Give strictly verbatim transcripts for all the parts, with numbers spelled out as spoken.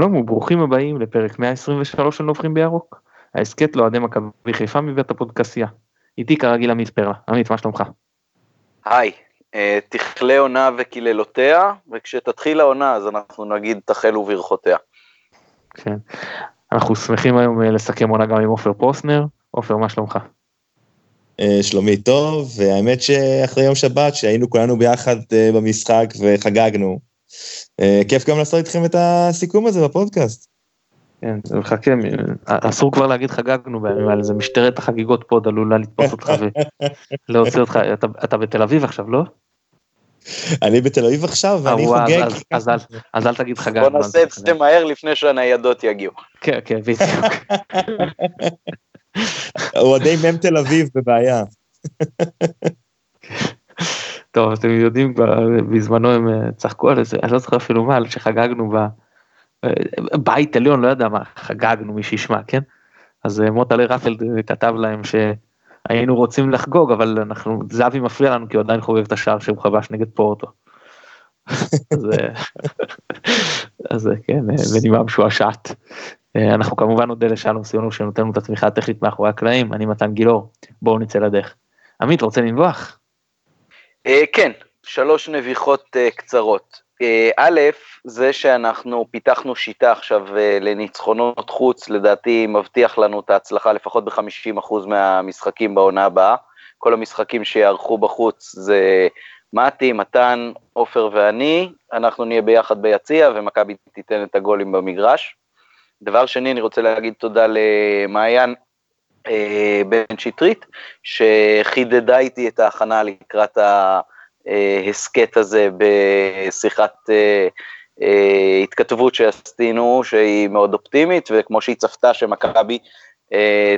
שלום וברוכים הבאים לפרק מאה עשרים ושלוש של נובחים בירוק, ההסכת לאוהדי מכבי חיפה מבית הפודקאסיה. איתי כרגיל עמית פרלה. עמית, מה שלומך? היי, תכלה עונה וקיללותיה, וכשתתחיל העונה אז אנחנו נגיד תחלו וברכותיה. כן, אנחנו שמחים היום לסכם עונה גם עם עומר פרוסנר. עומר, מה שלומך? שלומי טוב, והאמת שאחרי יום שבת שהיינו כולנו ביחד במשחק וחגגנו, כיף גם לעשות איתכם את הסיכום הזה בפודקאסט. כן, וחכה, אסור כבר להגיד חגגנו בימים האלה, זה משטרת החגיגות פה עלולה לתפוס אותך ולהוציא אותך. אתה בתל אביב עכשיו, לא? אני בתל אביב עכשיו ואני חוגג. אז אל תגיד חגגנו. בוא נעשה את זה מהר לפני שהניידות יגיעו. כן, כן, בדיוק. הוא עדיין מם תל אביב בבעיה. טוב, אתם יודעים, בזמנו הם צחקו על זה, אני לא זוכר אפילו מה, שחגגנו בבית עליון, לא יודע מה, חגגנו מי שישמע, כן? אז מוטלי רפלד כתב להם שהיינו רוצים לחגוג, אבל אנחנו, זאבי מפריע לנו, כי הוא עדיין חוגג את השער שהוא חבש נגד פורטו. אז כן, בנימה משועשעת. אנחנו כמובן נודה לשלום סיונו, שנותן לנו את התמיכה הטכנית מאחורי הקלעים. אני מתן גילור, בואו נצא לדרך. עמית, רוצה לנבוח? כן, שלוש נביחות קצרות. א', זה שאנחנו פיתחנו שיטה עכשיו לניצחונות חוץ, לדעתי מבטיח לנו את ההצלחה לפחות ב-חמישים אחוז מהמשחקים בעונה הבאה. כל המשחקים שיערכו בחוץ זה מתי, מתן, עופר ואני, אנחנו נהיה ביחד ביציע ומכבי תיתן את הגולים במגרש. דבר שני, אני רוצה להגיד תודה למעיין בן שטרית, שחידדה איתי את ההכנה לקראת ההסקט הזה בשיחת התכתבות שעשינו, שהיא מאוד אופטימית, וכמו שהיא צפתה שמכבי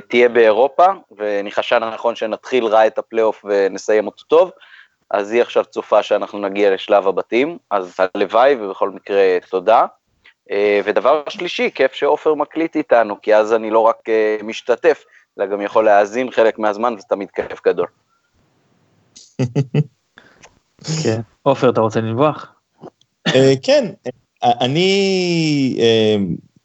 תהיה באירופה, וניחשה נכון שנתחיל רע את הפלייאוף ונסיים אותו טוב, אז היא עכשיו צופה שאנחנו נגיע לשלב הבתים, אז הלוואי, ובכל מקרה תודה. ודבר שלישי, כיף שאופר מקליט איתנו, כי אז אני לא רק משתתף, אלא גם יכול להאזין חלק מהזמן, זה תמיד כיף גדול. כן. עופר, אתה רוצה לנבוח? כן, אני,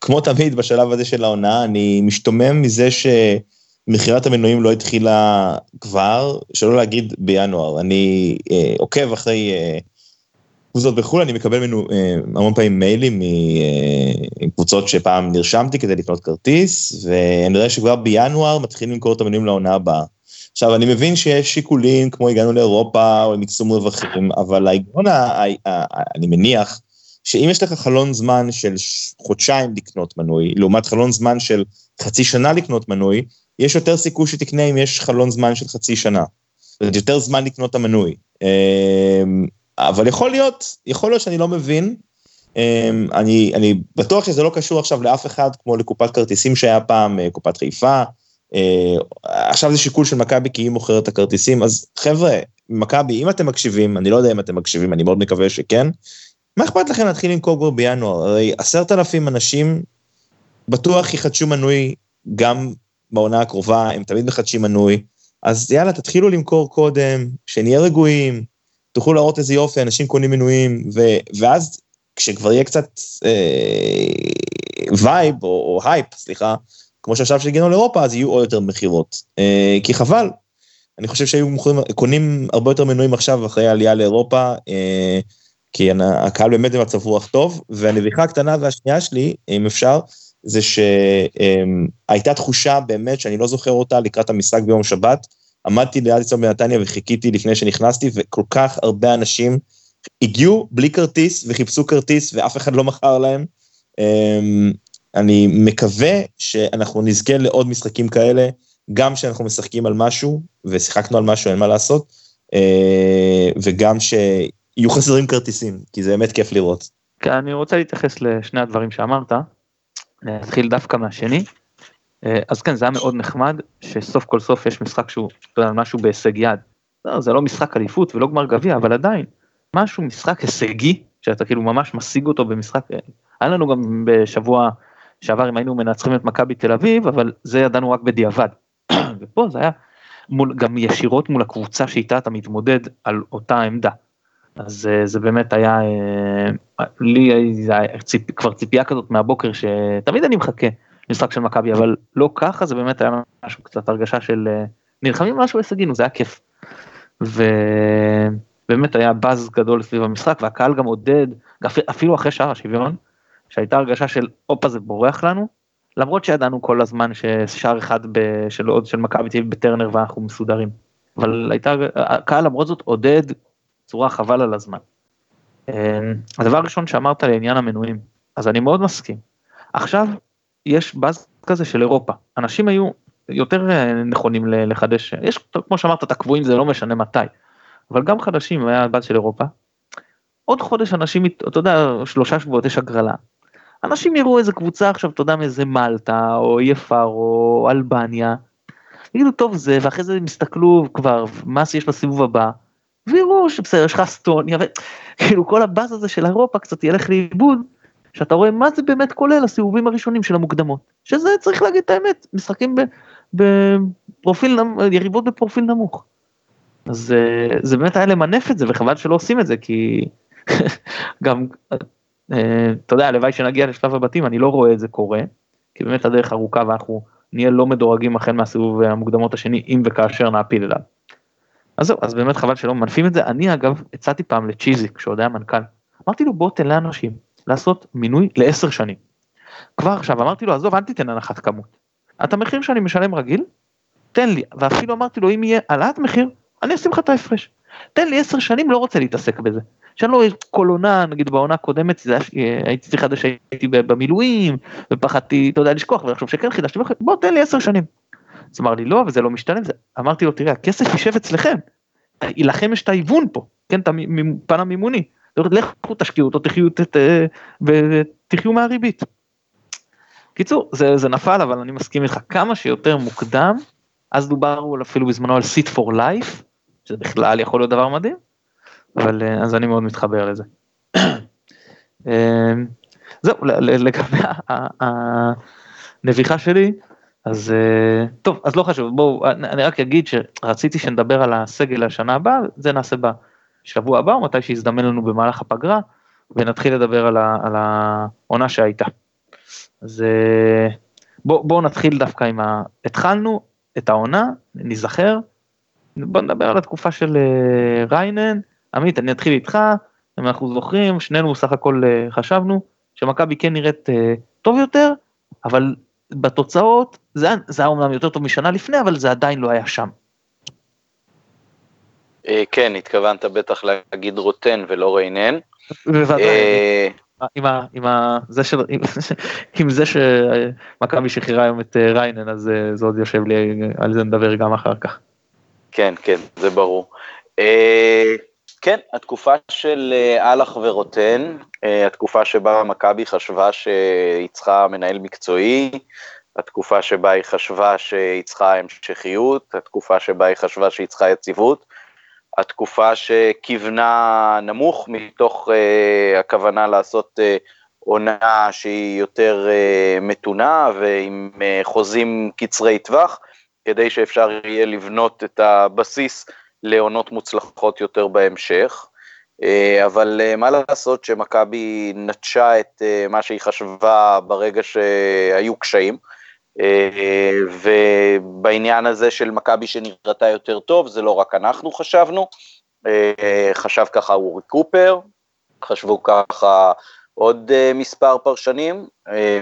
כמו תמיד בשלב הזה של העונה, אני משתומם מזה שמכירת המנויים לא התחילה כבר, שלא להגיד בינואר. אני עוקב אחרי קבוצות בחול, אני מקבל ממנו המון פעמים מיילים מקבוצות שפעם נרשמתי כדי לקנות כרטיס, ואני רואה שכבר בינואר מתחילים למכור את המנויים לעונה הבאה. עכשיו, אני מבין שיש שיקולים כמו הגענו לאירופה או למקסום רווחים, אבל העיקרון, אני מניח, שאם יש לך חלון זמן של חודשיים לקנות מנוי, לעומת חלון זמן של חצי שנה לקנות מנוי, יש יותר סיכוי שתקנה אם יש חלון זמן של חצי שנה. זה יותר זמן לקנות את המנוי. אבל יכול להיות, יכול להיות שאני לא מבין, אני, אני בטוח שזה לא קשור עכשיו לאף אחד, כמו לקופת כרטיסים שהיה פעם, קופת חיפה, עכשיו זה שיקול של מכבי, כי היא מוכרת את הכרטיסים, אז חבר'ה, מכבי, אם אתם מקשיבים, אני לא יודע אם אתם מקשיבים, אני מאוד מקווה שכן, מה אכפת לכם להתחיל לנקור כבר בינואר? הרי עשרת אלפים אנשים, בטוח יחדשו מנוי, גם בעונה הקרובה, הם תמיד מחדשים מנוי, אז יאללה, תתחילו למכור קודם, שנהיה רגועים, תוכלו להראות איזה יופי, אנשים קונים מנויים, ו- ואז כשכבר יהיה קצת אה, וייב, או, או הייפ, סליחה, כמו שעכשיו שהגענו לאירופה, אז יהיו עוד יותר מחירות. אה, כי חבל, אני חושב שהיו מוכרים, קונים הרבה יותר מנויים עכשיו, אחרי העלייה לאירופה, אה, כי הקהל באמת במצב רוח טוב, והנביחה הקטנה והשנייה שלי, אם אפשר, זה שהייתה אה, תחושה באמת, שאני לא זוכר אותה לקראת המשחק ביום שבת, עמדתי ליד יצאו בנתניה וחיכיתי לפני שנכנסתי, וכל כך הרבה אנשים הגיעו בלי כרטיס וחיפשו כרטיס, ואף אחד לא מכר להם. אני מקווה שאנחנו נזכה לעוד משחקים כאלה, גם שאנחנו משחקים על משהו, ושיחקנו על משהו, אין מה לעשות, וגם שיהיו חסרים כרטיסים, כי זה באמת כיף לראות. אני רוצה להתייחס לשני הדברים שאמרת, נתחיל דווקא מהשני. אז כן, זה היה מאוד נחמד, שסוף כל סוף יש משחק שהוא, אתה יודע, משהו בהישג יד. לא, זה לא משחק אליפות ולא גמר גביע, אבל עדיין, משהו משחק הישגי, שאתה כאילו ממש משיג אותו במשחק. היה לנו גם בשבוע שעבר, אם היינו מנצחים את מכבי תל אביב, אבל זה ידענו רק בדיעבד. ופה זה היה מול, גם ישירות מול הקבוצה שאיתה אתה מתמודד על אותה עמדה. אז זה באמת היה, לי כבר ציפייה כזאת מהבוקר, שתמיד אני מחכה משחק של מכבי, אבל לא ככה, זה באמת היה משהו קצת הרגשה של, נלחמים משהו והשגנו, זה היה כיף. ובאמת היה באז גדול סביב המשחק, והקהל גם עודד, אפילו אחרי שער השוויון, שהייתה הרגשה של, אופה זה בורח לנו, למרות שידענו כל הזמן ששער אחד של עוד של מכבי תהיה בטרנר ואנחנו מסודרים, אבל הייתה, הקהל למרות זאת עודד, צורה חבל על הזמן. הדבר הראשון שאמרת לעניין המנויים, אז אני מאוד מסכים. עכשיו יש באז כזה של אירופה, אנשים היו יותר נכונים לחדש, יש כמו שאמרת את הקבועים זה לא משנה מתי, אבל גם חדשים היה באז של אירופה, עוד חודש אנשים, אתה יודע, שלושה שבועות יש הגרלה, אנשים יראו איזה קבוצה עכשיו, אתה יודע מאיזה מלטה, או יפר, או אלבניה, יגידו טוב זה, ואחרי זה הם הסתכלו כבר, מה שיש בסיבוב הבא, ויראו שבסדר, יש לך אסטוניה, וכאילו כל הבאז הזה של אירופה קצת ילך לאיבוד, שאתה רואה מה זה באמת כולל הסיבובים הראשונים של המוקדמות, שזה צריך להגיד את האמת, משחקים בפרופיל, יריבות בפרופיל נמוך, אז זה באמת היה למנף את זה, וחבל שלא עושים את זה, כי גם, אתה יודע, הלוואי שנגיע לשלב הבתים, אני לא רואה את זה קורה, כי באמת הדרך ארוכה, ואנחנו נהיה לא מדורגים החל מהסיבוב המוקדמות השני, אם וכאשר נעפיל אליו. אז זהו, אז באמת חבל שלא מנפים את זה, אני אגב, הצעתי פעם לצ'יזיק, שעוד היה מנכ"ל, אמרתי לו, בוא תן לאנשים, לעשות מינוי לעשר שנים, כבר עכשיו, אמרתי לו, עזוב, אל תיתן הנחת כמות, את המחיר שאני משלם רגיל, תן לי, ואפילו אמרתי לו, אם יהיה עלת מחיר, אני אשים לך את ההפרש, תן לי עשר שנים, לא רוצה להתעסק בזה, שאני לא קולונה, נגיד בעונה הקודמת, הייתי צריכה שהייתי במילואים, ופחדתי, אתה יודע, לשכוח, ולחשוב שכן חידשתי, בוא תן לי עשר שנים, אז אמר לי לא, וזה לא משתלם, אמרתי לו, תראה, הכסף יישב אצלכם, לכם יש את האיוון פה, כן, את הפן המימוני, לכו תשקיעו אותו, תחיו מהריבית. קיצור, זה נפל, אבל אני מסכים איתך, כמה שיותר מוקדם, אז דוברנו אפילו בזמנו על sit for life, שזה בכלל יכול להיות דבר מדהים, אבל אז אני מאוד מתחבר לזה. זהו, לגבי הנביחה שלי, אז טוב, אז לא חשוב, בואו, אני רק אגיד שרציתי שנדבר על הסגל השנה הבאה, זה נעשה בשבוע הבא, או מתי שיזדמן לנו במהלך הפגרה, ונתחיל לדבר על העונה שהייתה. אז בואו נתחיל דווקא עם, התחלנו את העונה, נזכר, בואו נדבר על התקופה של ריינן, עמית, אני אתחיל איתך, אם אנחנו זוכרים, שנינו סך הכל חשבנו, שמכבי כן נראית טוב יותר, אבל בתוצאות, זה, זה היה אומנם יותר טוב משנה לפני, אבל זה עדיין לא היה שם. כן, התכוונת בטח להגיד רוטן ולא ריינן. בוודאי, עם זה שמכבי שחררה היום את ריינן, אז זה עוד יושב לי, על זה נדבר גם אחר כך. כן, כן, זה ברור. כן, התקופה של אלח ורוטן, התקופה שבה מכבי חשבה שהיא צריכה מנהל מקצועי, התקופה שבה היא חשבה שהיא צריכה המשכיות, התקופה שבה היא חשבה שהיא צריכה יציבות, התקופה שכיוונה נמוך מתוך uh, הכוונה לעשות uh, עונה שהיא יותר uh, מתונה ועם uh, חוזים קצרי טווח, כדי שאפשר יהיה לבנות את הבסיס לעונות מוצלחות יותר בהמשך, אבל מה לעשות שמכבי נטשה את מה שהיא חשבה ברגע שהיו קשיים, ובעניין הזה של מכבי שנראתה יותר טוב, זה לא רק אנחנו חשבנו, חשב ככה אור קופר, חשבו ככה עוד מספר פרשנים,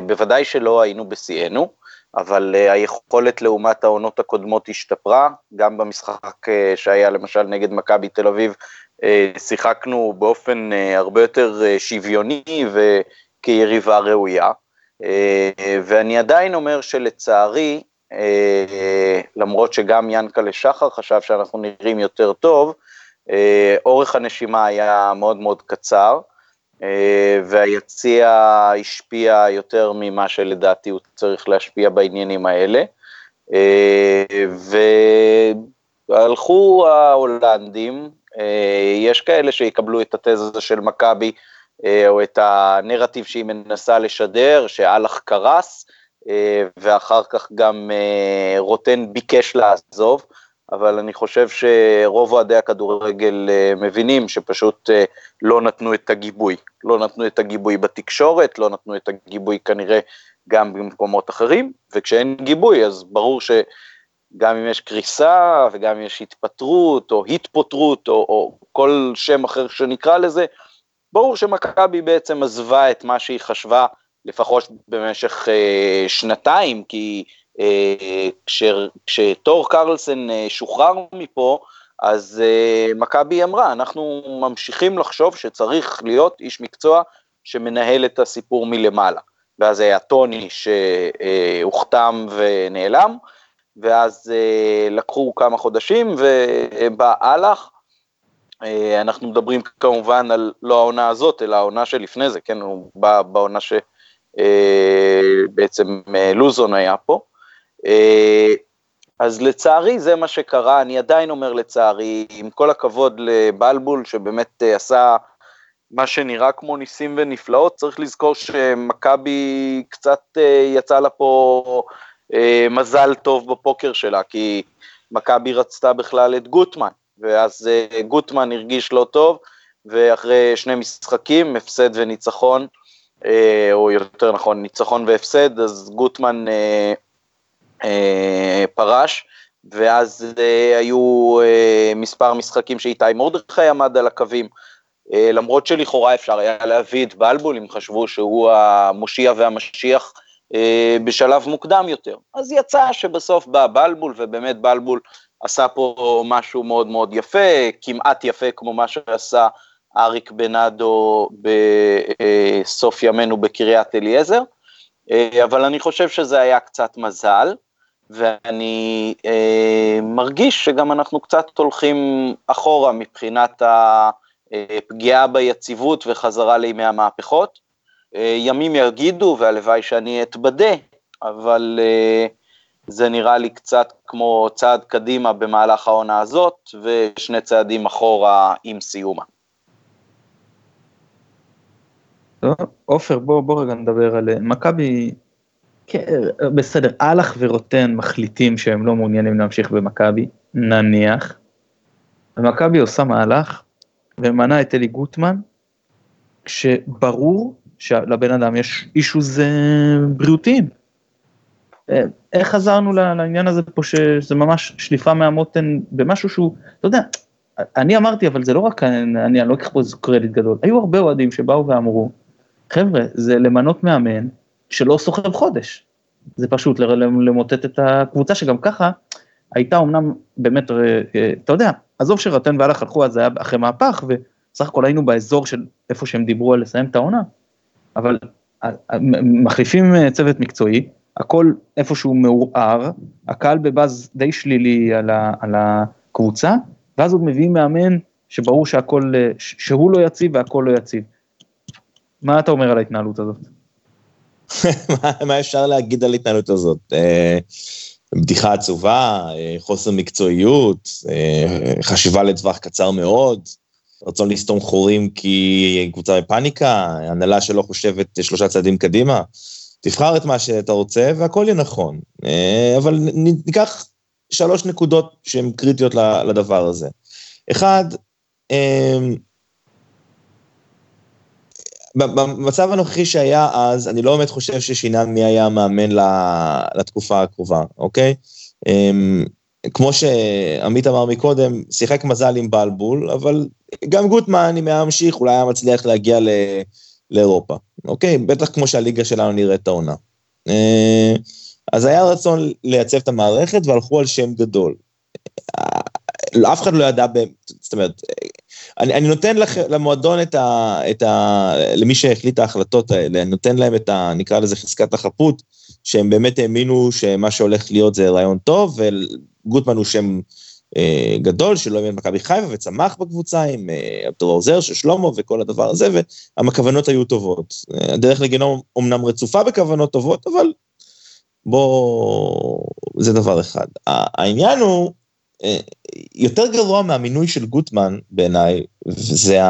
בוודאי שלא היינו בשיאנו, אבל היכולת לעומת העונות הקודמות השתפרה, גם במשחק שהיה למשל נגד מכבי תל אביב, שיחקנו באופן הרבה יותר שוויוני וכיריבה ראויה, ואני עדיין אומר שלצערי, למרות שגם ינקה לשחר חשב שאנחנו נראים יותר טוב, אורך הנשימה היה מאוד מאוד קצר, והיציע השפיע יותר ממה שלדעתי הוא צריך להשפיע בעניינים האלה, והלכו ההולנדים, יש כאלה שיקבלו את התזה של מכבי, או את הנרטיב שהיא מנסה לשדר, שהלך קרס, ואחר כך גם רוטן ביקש לעזוב, אבל אני חושב שרוב אוהדי הכדורגל מבינים שפשוט לא נתנו את הגיבוי, לא נתנו את הגיבוי בתקשורת, לא נתנו את הגיבוי כנראה גם במקומות אחרים, וכשאין גיבוי אז ברור שגם אם יש קריסה וגם אם יש התפטרות או התפוטרות או, או כל שם אחר שנקרא לזה, ברור שמכבי בעצם עזבה את מה שהיא חשבה לפחות במשך אה, שנתיים, כי אה, כשר, כשתור קרלסן אה, שוחרר מפה, אז אה, מכבי אמרה, אנחנו ממשיכים לחשוב שצריך להיות איש מקצוע שמנהל את הסיפור מלמעלה. ואז היה טוני שהוכתם ונעלם, ואז לקחו כמה חודשים, ובא הלך, אנחנו מדברים כמובן על לא העונה הזאת, אלא העונה שלפני זה, כן, הוא בא בעונה שבעצם לוזון היה פה, אז לצערי זה מה שקרה, אני עדיין אומר לצערי, עם כל הכבוד לבלבול, שבאמת עשה מה שנראה כמו ניסים ונפלאות, צריך לזכור שמכבי קצת יצא לה פה מזל טוב בפוקר שלה, כי מכבי רצתה בכלל את גוטמן, ואז גוטמן הרגיש לא טוב, ואחרי שני משחקים, הפסד וניצחון, או יותר נכון, ניצחון והפסד, אז גוטמן פרש, ואז היו מספר משחקים שאיתי מורדכי עמד על הקווים, למרות שלכאורה אפשר היה להביא את בלבול, אם חשבו שהוא המושיע והמשיח בשלב מוקדם יותר. אז יצא שבסוף בא בלבול, ובאמת בלבול עשה פה משהו מאוד מאוד יפה, כמעט יפה כמו מה שעשה אריק בנאדו בסוף ימינו בקריית אליעזר, אבל אני חושב שזה היה קצת מזל, ואני מרגיש שגם אנחנו קצת הולכים אחורה מבחינת ה... פגיעה ביציבות וחזרה לימי המהפכות, ימים יגידו והלוואי שאני אתבדה, אבל זה נראה לי קצת כמו צעד קדימה במהלך העונה הזאת, ושני צעדים אחורה עם סיומה. עופר, בוא, בוא רגע נדבר על מכבי, בסדר, אלח ורוטן מחליטים שהם לא מעוניינים להמשיך במכבי, נניח, ומכבי עושה מהלך, ומנה את אלי גוטמן, כשברור שלבן אדם יש אישוז בריאותיים. איך חזרנו לעניין הזה פה, שזה ממש שליפה מהמותן, במשהו שהוא, אתה יודע, אני אמרתי, אבל זה לא רק, אני לא אקח פה איזה קרדיט גדול, היו הרבה אוהדים שבאו ואמרו, חבר'ה, זה למנות מאמן שלא סוחב חודש, זה פשוט למוטט את הקבוצה, שגם ככה הייתה אומנם באמת, אתה יודע, עזוב שרתן והלך הלכו, אז זה היה אחרי מהפך, וסך הכל היינו באזור של איפה שהם דיברו על לסיים את העונה, אבל מחליפים צוות מקצועי, הכל איפשהו מעורער, הקהל בבאז די שלילי על, ה, על הקבוצה, ואז עוד מביאים מאמן שברור שהכל, שהוא לא יציב והכל לא יציב. מה אתה אומר על ההתנהלות הזאת? מה אפשר להגיד על ההתנהלות הזאת? בדיחה עצובה, חוסר מקצועיות, חשיבה לטווח קצר מאוד, רצון לסתום חורים כי קבוצה בפניקה, הנהלה שלא חושבת שלושה צעדים קדימה, תבחר את מה שאתה רוצה והכל יהיה נכון, אבל ניקח שלוש נקודות שהן קריטיות לדבר הזה. אחד, במצב הנוכחי שהיה אז, אני לא באמת חושב ששינה מי היה מאמן לתקופה הקרובה, אוקיי? כמו שעמית אמר מקודם, שיחק מזל עם בלבול, אבל גם גוטמן, אם היה ממשיך, אולי היה מצליח להגיע לאירופה, אוקיי? בטח כמו שהליגה שלנו נראית העונה. אז היה רצון לייצב את המערכת, והלכו על שם גדול. אף אחד לא ידע, זאת אומרת, אני, אני נותן לכ, למועדון את ה, את ה, למי שהחליט ההחלטות האלה, אני נותן להם את ה, נקרא לזה חזקת החפות, שהם באמת האמינו שמה שהולך להיות זה רעיון טוב, וגוטמן הוא שם אה, גדול, שלא ימין מכבי חיפה, וצמח בקבוצה עם אה, אבטור עוזר של שלמה וכל הדבר הזה, והמכוונות היו טובות. הדרך לגנום אומנם רצופה בכוונות טובות, אבל בוא, זה דבר אחד. העניין הוא, יותר גרוע מהמינוי של גוטמן בעיניי, זה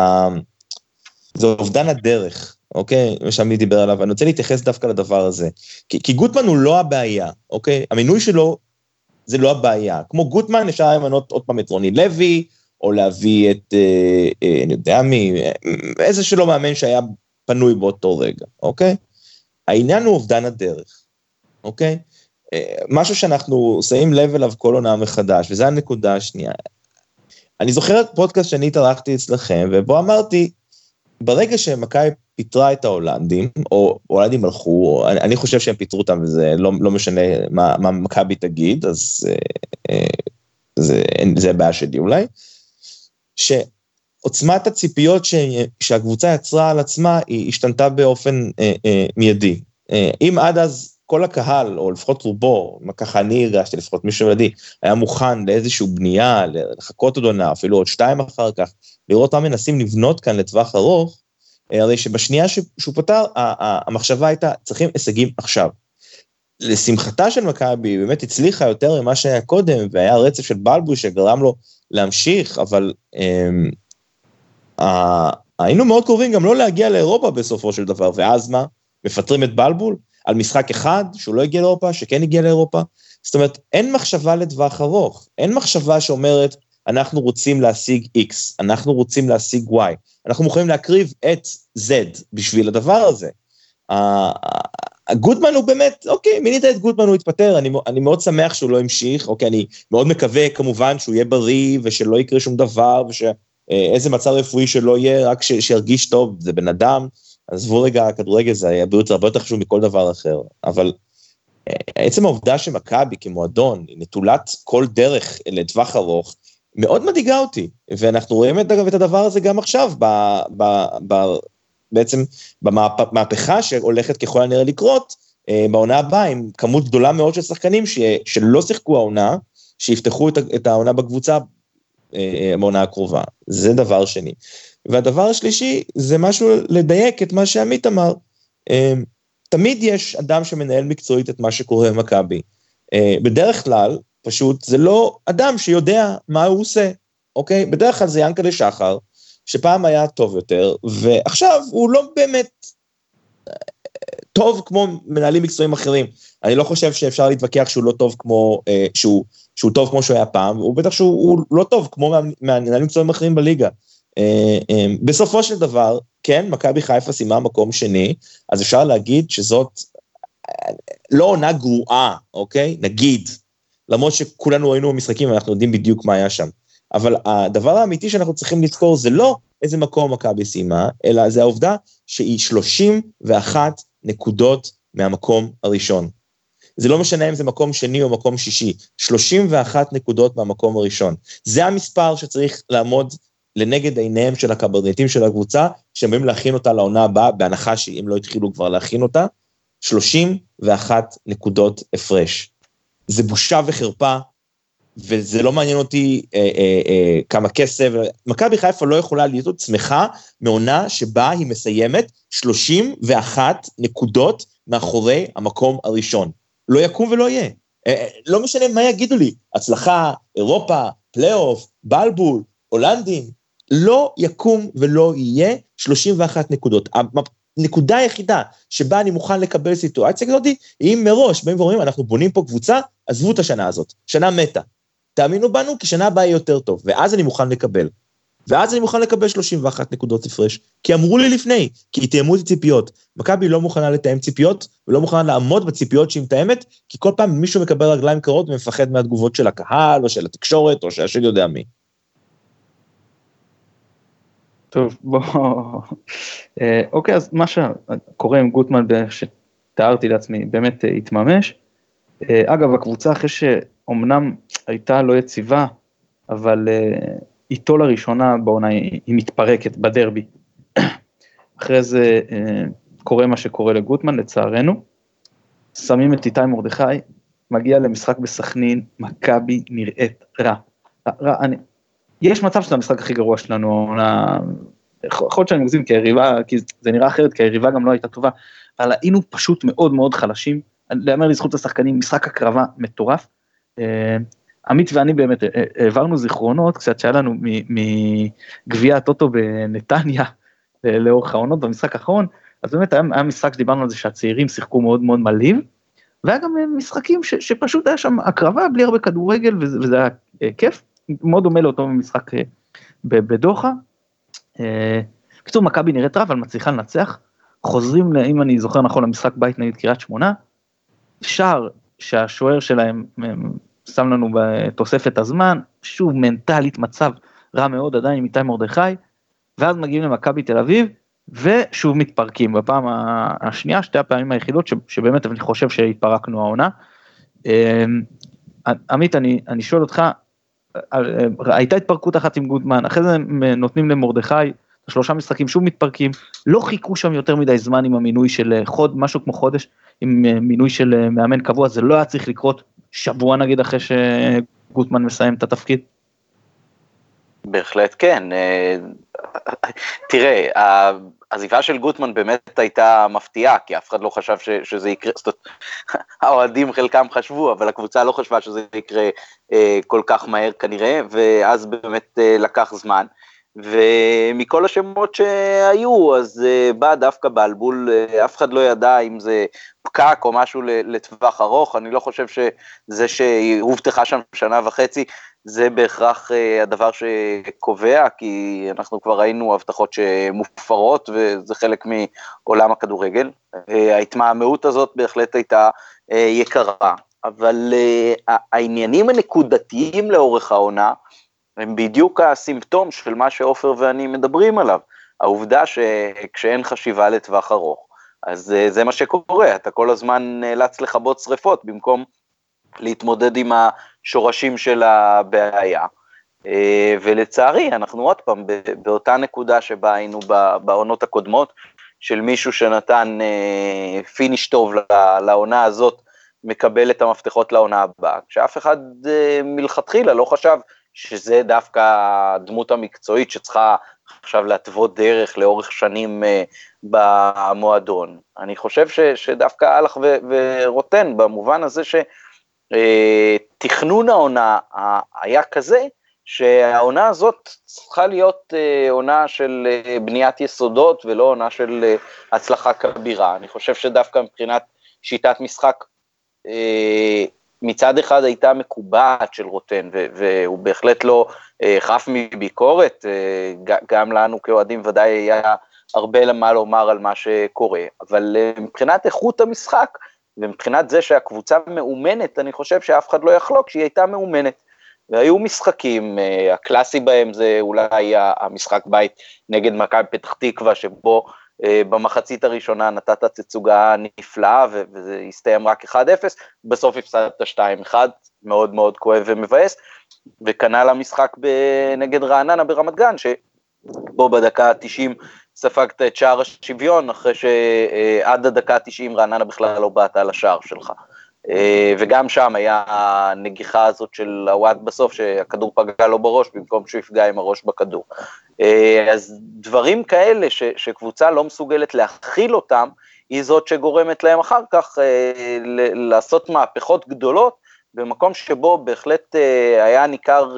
אובדן הדרך, אוקיי? שם אני דיבר עליו, אני רוצה להתייחס דווקא לדבר הזה, כי גוטמן הוא לא הבעיה, אוקיי? המינוי שלו זה לא הבעיה. כמו גוטמן, אפשר למנות עוד פעם את רוני לוי, או להביא את, אה, אה, אני יודע מי, איזה שלא מאמן שהיה פנוי באותו רגע, אוקיי? העניין הוא אובדן הדרך, אוקיי? אה, משהו שאנחנו שמים לב אליו כל עונה מחדש, וזו הנקודה השנייה. אני זוכר את פודקאסט שאני התארחתי אצלכם, ובו אמרתי, ברגע שמכבי פיטרה את ההולנדים, או הולנדים הלכו, או, אני, אני חושב שהם פיטרו אותם, וזה לא, לא משנה מה, מה מכבי תגיד, אז אה, אה, זה, זה הבעיה שלי אולי, שעוצמת הציפיות ש, שהקבוצה יצרה על עצמה, היא השתנתה באופן אה, אה, מיידי. אה, אם עד אז כל הקהל, או לפחות רובו, ככה אני הרגשתי, לפחות מישהו מלדי, היה מוכן לאיזושהי בנייה, לחכות עוד עונה, אפילו עוד שתיים אחר כך, לראות מה מנסים לבנות כאן לטווח ארוך, הרי שבשנייה שהוא פתר, המחשבה הייתה, צריכים הישגים עכשיו. לשמחתה של מכבי, באמת הצליחה יותר ממה שהיה קודם, והיה רצף של בלבול שגרם לו להמשיך, אבל היינו מאוד קרובים גם לא להגיע לאירופה בסופו של דבר, ואז מה? מפטרים את בלבול, על משחק אחד, שהוא לא הגיע לאירופה, שכן הגיע לאירופה, זאת אומרת, אין מחשבה לטווח ארוך, אין מחשבה שאומרת, אנחנו רוצים להשיג X, אנחנו רוצים להשיג Y, אנחנו מוכנים להקריב את Z, בשביל הדבר הזה. גוטמן הוא באמת, אוקיי, מינית את גוטמן הוא התפטר, אני, אני מאוד שמח שהוא לא המשיך, אוקיי, אני מאוד מקווה כמובן שהוא יהיה בריא, ושלא יקרה שום דבר, ושאיזה מצב רפואי שלא יהיה, רק ש, שירגיש טוב, זה בן אדם, אז בואו רגע, הכדורגל זה היה בריאות הרבה יותר חשוב מכל דבר אחר, אבל עצם העובדה שמכבי כמועדון, היא נטולת כל דרך לטווח ארוך, מאוד מדאיגה אותי, ואנחנו רואים את הדבר הזה גם עכשיו, ב, ב, ב, בעצם במהפכה שהולכת ככל הנראה לקרות, בעונה הבאה, עם כמות גדולה מאוד של שחקנים, ש, שלא שיחקו העונה, שיפתחו את, את העונה בקבוצה, בעונה הקרובה, זה דבר שני. והדבר השלישי, זה משהו לדייק את מה שעמית אמר, תמיד יש אדם שמנהל מקצועית את מה שקורה במכבי, בדרך כלל, פשוט זה לא אדם שיודע מה הוא עושה, אוקיי? בדרך כלל זה ינקלה שחר, שפעם היה טוב יותר, ועכשיו הוא לא באמת טוב כמו מנהלים מקצועיים אחרים, אני לא חושב שאפשר להתווכח שהוא לא טוב כמו, שהוא, שהוא טוב כמו שהוא היה פעם, הוא בטח שהוא לא טוב כמו מנהלים מקצועיים אחרים בליגה, בסופו של דבר, כן, מכבי חיפה סיימה מקום שני, אז אפשר להגיד שזאת לא עונה גרועה, אוקיי? נגיד, למרות שכולנו ראינו במשחקים, אנחנו יודעים בדיוק מה היה שם, אבל הדבר האמיתי שאנחנו צריכים לזכור, זה לא איזה מקום מכבי סיימה, אלא זה העובדה שהיא שלושים ואחת נקודות מהמקום הראשון. זה לא משנה אם זה מקום שני או מקום שישי, שלושים ואחת נקודות מהמקום הראשון. זה המספר שצריך לעמוד לנגד עיניהם של הקברניטים של הקבוצה, שהם באים להכין אותה לעונה הבאה, בהנחה שאם לא התחילו כבר להכין אותה, שלושים ואחת נקודות הפרש. זה בושה וחרפה, וזה לא מעניין אותי אה, אה, אה, כמה כסף, מכבי חיפה לא יכולה להיות צמחה, מעונה שבה היא מסיימת שלושים ואחת נקודות מאחורי המקום הראשון. לא יקום ולא יהיה. אה, אה, לא משנה מה יגידו לי, הצלחה, אירופה, פלייאוף, בלבול, הולנדים, לא יקום ולא יהיה שלושים ואחת נקודות. הנקודה היחידה שבה אני מוכן לקבל סיטואציה כזאת, היא מראש, באים ואומרים, אנחנו בונים פה קבוצה, עזבו את השנה הזאת, שנה מתה. תאמינו בנו, כי שנה הבאה היא יותר טוב, ואז אני מוכן לקבל. ואז אני מוכן לקבל שלושים ואחת נקודות הפרש, כי אמרו לי לפני, כי היא תאמו את הציפיות. מכבי לא מוכנה לתאם ציפיות, ולא מוכנה לעמוד בציפיות שהיא מתאמת, כי כל פעם מישהו מקבל רגליים קרות ומפחד מהתגובות של הקהל, או של התקשורת, או של יודע מי. טוב, בוא, אוקיי, אז מה שקורה עם גוטמן, שתיארתי לעצמי, באמת התממש, אגב, הקבוצה אחרי שאומנם הייתה לא יציבה, אבל איתו לראשונה בעונה היא מתפרקת בדרבי, אחרי זה קורה מה שקורה לגוטמן, לצערנו, שמים את איתי מורדכי, מגיע למשחק בסכנין, מכבי נראית רע, רע, אני... יש מצב שזה המשחק הכי גרוע שלנו, יכול להיות שאני מגזים כיריבה, כי זה נראה אחרת, כי היריבה גם לא הייתה טובה, אבל היינו פשוט מאוד מאוד חלשים, לאמר לזכות השחקנים, משחק הקרבה מטורף, עמית ואני באמת העברנו זיכרונות, קצת שהיה לנו מגביע הטוטו בנתניה, לאורך העונות במשחק האחרון, אז באמת היה משחק שדיברנו על זה שהצעירים שיחקו מאוד מאוד מלאים, והיה גם משחקים ש, שפשוט היה שם הקרבה בלי הרבה כדורגל, וזה, וזה היה כיף, מאוד דומה לאותו משחק בדוחה. בקיצור, מכבי נראית רע, אבל מצליחה לנצח, חוזרים, אם אני זוכר נכון, למשחק בית נגד קריית שמונה, שער שהשוער שלהם שם לנו בתוספת הזמן, שוב מנטלית מצב רע מאוד עדיין עם איתי מרדכי, ואז מגיעים למכבי תל אביב, ושוב מתפרקים, בפעם השנייה, שתי הפעמים היחידות, ש, שבאמת אני חושב שהתפרקנו העונה. עמית, אני, אני שואל אותך, הייתה התפרקות אחת עם גוטמן, אחרי זה נותנים למרדכי, שלושה משחקים שוב מתפרקים, לא חיכו שם יותר מדי זמן עם המינוי של חוד, משהו כמו חודש, עם מינוי של מאמן קבוע, זה לא היה צריך לקרות שבוע נגיד אחרי שגוטמן מסיים את התפקיד? בהחלט כן, תראה, הזיפה של גוטמן באמת הייתה מפתיעה, כי אף אחד לא חשב ש, שזה יקרה, זאת אומרת, האוהדים חלקם חשבו, אבל הקבוצה לא חשבה שזה יקרה כל כך מהר כנראה, ואז באמת לקח זמן, ומכל השמות שהיו, אז בא דווקא בלבול, אף אחד לא ידע אם זה פקק או משהו לטווח ארוך, אני לא חושב שזה שהובטחה שם שנה וחצי, זה בהכרח הדבר שקובע, כי אנחנו כבר ראינו הבטחות שמופרות, וזה חלק מעולם הכדורגל, ההתמהמהות הזאת בהחלט הייתה יקרה, אבל העניינים הנקודתיים לאורך העונה, הם בדיוק הסימפטום של מה שאופר ואני מדברים עליו, העובדה שכשאין חשיבה לטווח ארוך, אז זה מה שקורה, אתה כל הזמן נאלץ לחבות שריפות, במקום להתמודד עם השורשים של הבעיה, ולצערי אנחנו עוד פעם באותה נקודה שבה היינו בעונות הקודמות, של מישהו שנתן פיניש טוב לעונה הזאת, מקבל את המפתחות לעונה הבאה, כשאף אחד מלכתחילה לא חשב, שזה דווקא הדמות המקצועית שצריכה עכשיו להתוות דרך לאורך שנים במועדון. אני חושב ש, שדווקא הלך ו, ורוטן, במובן הזה שתכנון העונה היה כזה, שהעונה הזאת צריכה להיות עונה של בניית יסודות, ולא עונה של הצלחה כבירה. אני חושב שדווקא מבחינת שיטת משחק, מצד אחד הייתה מקובעת של רוטן, והוא בהחלט לא חף מביקורת, גם לנו כאוהדים ודאי היה הרבה למה לומר על מה שקורה, אבל מבחינת איכות המשחק, ומבחינת זה שהקבוצה מאומנת, אני חושב שאף אחד לא יחלוק שהיא הייתה מאומנת, והיו משחקים, הקלאסי בהם זה אולי המשחק בית נגד מכבי פתח תקווה, שבו במחצית הראשונה נתת תצוגה נפלאה, וזה הסתיים רק אחד אפס, בסוף הפסדת שתיים אחד, מאוד מאוד כואב ומבאס, וכנ"ל המשחק נגד רעננה ברמת גן, שבו בדקה ה-תשעים ספגת את שער השוויון, אחרי שעד הדקה ה-תשעים רעננה בכלל לא באת על השער שלך, וגם שם היה הנגיחה הזאת של הוואט בסוף, שהכדור פגע לו בראש, במקום שהוא יפגע עם הראש בכדור. אז דברים כאלה ש, שקבוצה לא מסוגלת להכיל אותם, היא זאת שגורמת להם אחר כך לעשות מהפכות גדולות, במקום שבו בהחלט היה ניכר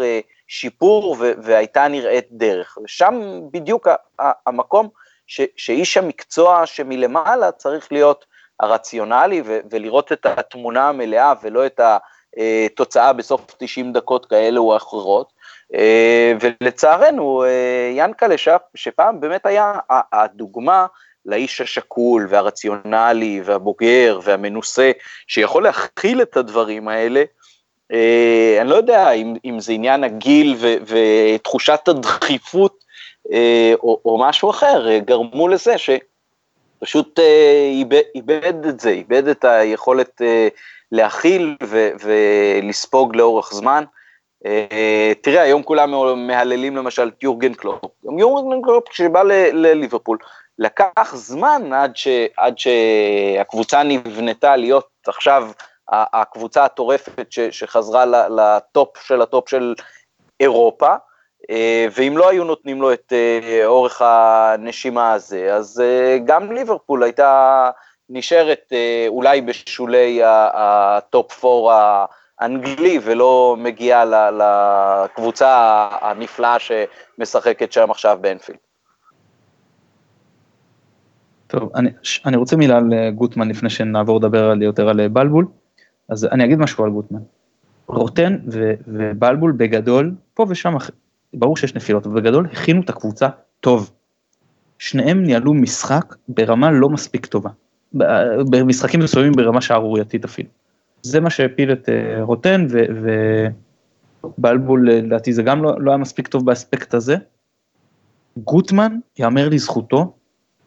שיפור, והייתה נראית דרך. שם בדיוק המקום ש, שאיש המקצוע שמלמעלה צריך להיות, הרציונלי, ו- ולראות את התמונה המלאה, ולא את התוצאה בסוף תשעים דקות כאלה או אחרות, ולצערנו, ינקה לשף, שפעם באמת היה הדוגמה לאיש השקול, והרציונלי, והבוגר, והמנוסה, שיכול להכיל את הדברים האלה, אני לא יודע אם, אם זה עניין הגיל, ו- ותחושת הדחיפות, או, או משהו אחר, גרמו לזה ש... פשוט איבד את זה, איבד את היכולת להכיל ולספוג לאורך זמן. תראה, היום כולם מהללים למשל את יורגן קלופ. יורגן קלופ כשבא לליברפול, לקח זמן עד שהקבוצה נבנתה להיות עכשיו הקבוצה הטורפת שחזרה לטופ של הטופ של אירופה, ואם לא היו נותנים לו את אורך הנשימה הזה, אז גם ליברפול הייתה נשארת אולי בשולי הטופ פור האנגלי, ולא מגיעה לקבוצה הנפלאה שמשחקת שם עכשיו באנפילד. טוב, אני, אני רוצה מילה על גוטמן לפני שנעבור לדבר יותר על בלבול, אז אני אגיד משהו על גוטמן. רוטן ו, ובלבול בגדול, פה ושם, ברור שיש נפילות, ובגדול הכינו את הקבוצה טוב. שניהם ניהלו משחק ברמה לא מספיק טובה. במשחקים מסוימים ברמה שערורייתית אפילו. זה מה שהפיל את רוטן, ובלבול לדעתי זה גם לא, לא היה מספיק טוב באספקט הזה. גוטמן, יאמר לזכותו,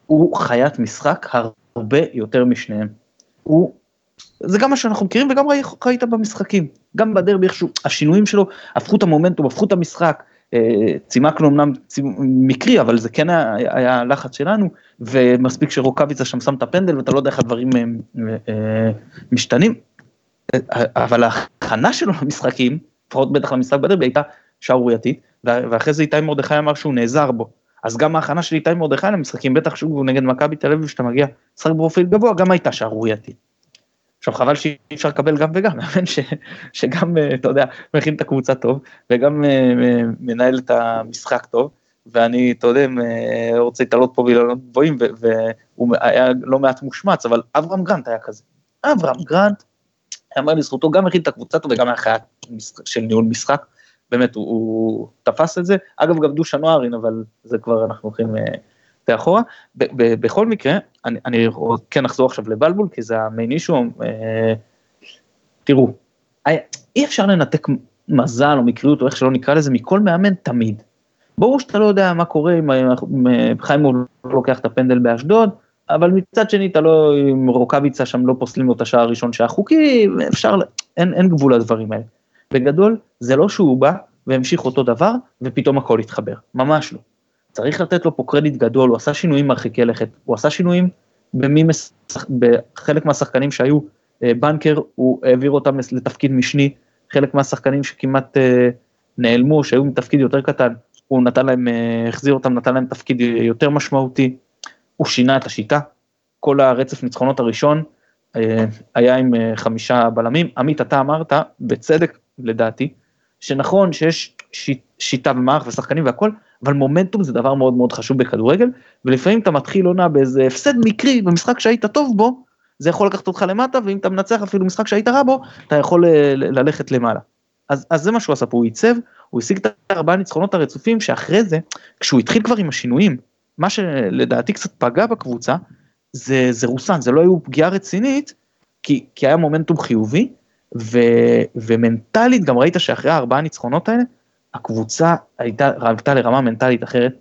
הוא חיית משחק הרבה יותר משניהם. הוא, זה גם מה שאנחנו מכירים, וגם ראית במשחקים. גם בדרבי, איכשהו, השינויים שלו הפכו את המומנטום, הפכו את המשחק, צימקנו אמנם מקרי, אבל זה כן היה הלחץ שלנו, ומספיק שרוקביצה שם שם את הפנדל, ואתה לא יודע איך הדברים משתנים, אבל ההכנה שלו למשחקים, לפחות בטח למשחק בדרבי, הייתה שערורייתית, ואחרי זה איתי מרדכי אמר שהוא נעזר בו, אז גם ההכנה של איתי מרדכי למשחקים, בטח שהוא נגד מכבי תל אביב, שאתה מגיע משחק פרופיל גבוה, גם הייתה שערורייתית. עכשיו חבל שאי אפשר לקבל גם וגם, שגם, אתה יודע, מכין את הקבוצה טוב, וגם מנהל את המשחק טוב, ואני, אתה יודע, רוצה להתעלות פה בילונות גבוהים, והוא היה לא מעט מושמץ, אבל אברהם גרנט היה כזה. אברהם גרנט, אמר לזכותו, גם מכין את הקבוצה טוב, וגם היה חיית של ניהול משחק, באמת, הוא תפס את זה, אגב, גם דוש הנוערין, אבל זה כבר אנחנו הולכים תאחורה, ב- ב- בכל מקרה, אני, אני כן אחזור עכשיו לבלבול, כי זה המיינישום, אה, תראו, אי אפשר לנתק מזל או מקריות, או איך שלא נקרא לזה, מכל מאמן תמיד. ברור שאתה לא יודע מה קורה, אם, אם, אם חיים הוא לוקח את הפנדל באשדוד, אבל מצד שני, אתה לא, עם רוקביצה שם לא פוסלים לו את השעה הראשון, שעה חוקי, אפשר, אין, אין גבול לדברים האלה. בגדול, זה לא שהוא בא, והמשיך אותו דבר, ופתאום הכל התחבר, ממש לא. צריך לתת לו פה קרדיט גדול, הוא עשה שינויים מרחיקי לכת, הוא עשה שינויים במי משח... בחלק מהשחקנים שהיו בנקר, הוא העביר אותם לתפקיד משני, חלק מהשחקנים שכמעט נעלמו, שהיו מתפקיד יותר קטן, הוא נתן להם, החזיר אותם, נתן להם תפקיד יותר משמעותי, הוא שינה את השיטה, כל הרצף ניצחונות הראשון, היה עם חמישה בלמים, עמית אתה אמרת, בצדק לדעתי, שנכון שיש שיטה במערך ושחקנים והכל, אבל מומנטום זה דבר מאוד מאוד חשוב בכדורגל, ולפעמים אתה מתחיל עונה באיזה הפסד מקרי, במשחק שהיית טוב בו, זה יכול לקחת אותך למטה, ואם אתה מנצח אפילו משחק שהיית רע בו, אתה יכול ללכת למעלה. אז, אז זה מה שהוא עשה פה, הוא ייצב, הוא השיג את ארבעה ניצחונות הרצופים, שאחרי זה, כשהוא התחיל כבר עם השינויים, מה שלדעתי קצת פגע בקבוצה, זה, זה רוסן, זה לא היו פגיעה רצינית, כי, כי היה מומנטום חיובי, ו, ומנטלית, גם ראית שאחרי הארבעה ניצחונות האלה, הקבוצה הייתה, ראתה לרמה מנטלית אחרת,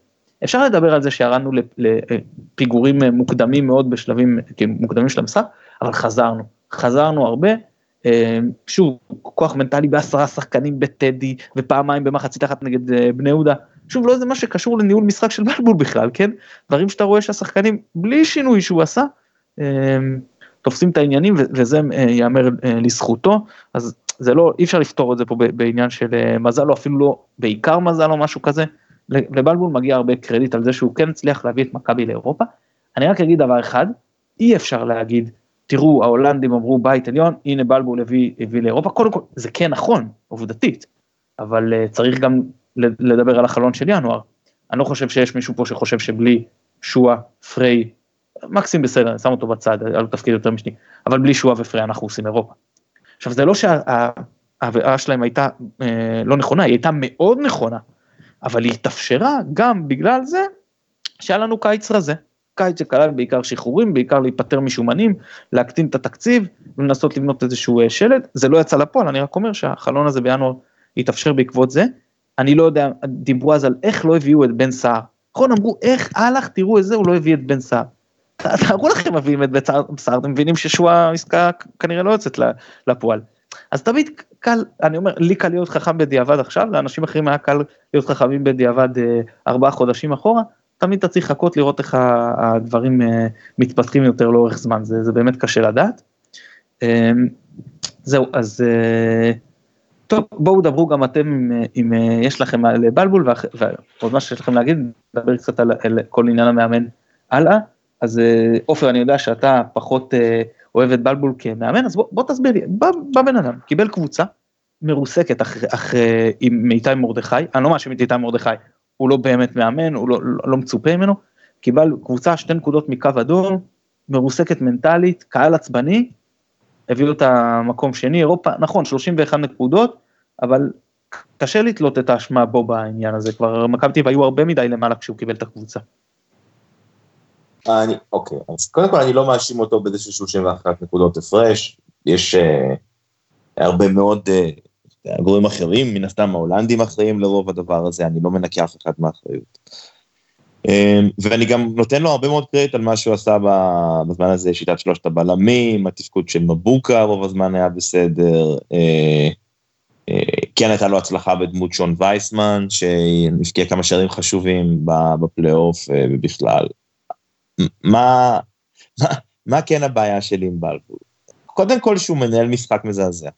אפשר לדבר על זה שירדנו לפיגורים מוקדמים מאוד בשלבים, מוקדמים של המשחק, אבל חזרנו, חזרנו הרבה, שוב, כוח מנטלי בעשרה שחקנים בטדי, ופעמיים במחצית אחת נגד בני יהודה, שוב, לא זה מה שקשור לניהול משחק של בלבול בכלל, כן? דברים שאתה רואה שהשחקנים, בלי שינוי שהוא עשה, תופסים את העניינים, וזה יאמר לזכותו, אז זה לא, אי אפשר לפתור את זה פה בעניין של מזל, או אפילו לא, בעיקר מזל או משהו כזה, לבלבול מגיע הרבה קרדיט על זה שהוא כן הצליח להביא את מכבי לאירופה, אני רק אגיד דבר אחד, אי אפשר להגיד, תראו, ההולנדים אמרו בית עליון, הנה בלבול הביא, הביא לאירופה, קודם כל, זה כן נכון, עובדתית, אבל uh, צריך גם לדבר על החלון של ינואר, אני לא חושב שיש מישהו פה שחושב שבלי שואה, פרי, מקסים בסדר, אני שם אותו בצד, על תפקיד יותר משני, אבל בלי שואה ופרי אנחנו עושים אירופה. עכשיו, זה לא שההבאה שלהם הייתה אה, לא נכונה, היא הייתה מאוד נכונה, אבל היא התאפשרה גם בגלל זה שהיה לנו קיץ רזה, קיץ שכלל בעיקר שחרורים, בעיקר להיפטר משומנים, להקטין את התקציב, ולנסות לבנות איזשהו שלד, זה לא יצא לפועל, אני רק אומר שהחלון הזה בינואר התאפשר בעקבות זה, אני לא יודע, דיברו אז על איך לא הביאו את בן סער, נכון, אמרו איך, הלך, תראו איזה, הוא לא הביא את בן סער, תארו לכם מביאים את בצער, אתם מבינים ששואה העסקה כנראה לא יוצאת לפועל. אז תמיד קל, אני אומר, לי קל להיות חכם בדיעבד עכשיו, לאנשים אחרים היה קל להיות חכמים בדיעבד ארבעה חודשים אחורה, תמיד אתה צריך לחכות לראות איך הדברים מתפתחים יותר לאורך זמן, זה, זה באמת קשה לדעת. זהו, אז טוב, בואו דברו גם אתם, אם יש לכם לבלבול, ועוד מה שיש לכם להגיד, דבר קצת על, על כל עניין המאמן הלאה, אז אופר, אני יודע שאתה פחות אוהב את בלבול כמאמן, אז בוא, בוא תסביר לי, בא, בא בן אדם, קיבל קבוצה מרוסקת אחרי, אחרי, עם איתי מרדכי, אני לא מאשים את איתי מרדכי, הוא לא באמת מאמן, הוא לא, לא, לא מצופה ממנו, קיבל קבוצה שתי נקודות מקו אדום, מרוסקת מנטלית, קהל עצבני, הביאו את המקום שני, אירופה, נכון, שלושים ואחת נקודות, אבל קשה לתלות את האשמה בו בעניין הזה, כבר מכבי חיפה היו הרבה מדי למעלה כשהוא קיבל את הקבוצה. אני, אוקיי, אז קודם כל אני לא מאשים אותו בזה של שלושים ואחת נקודות הפרש, יש אה, הרבה מאוד אה, גורמים אחרים, מן הסתם ההולנדים אחראים לרוב הדבר הזה, אני לא מנקח אחד מהאחריות. אה, ואני גם נותן לו הרבה מאוד קרדיט על מה שהוא עשה בזמן הזה, שיטת שלושת הבלמים, התפקוד של מבוקה, רוב הזמן היה בסדר, אה, אה, כן הייתה לו הצלחה בדמות שון וייסמן, שהפקיע כמה שערים חשובים בפלי אוף אה, ובכלל. מה, מה, מה כן הבעיה שלי עם בלבול? קודם כל שהוא מנהל משחק מזעזע.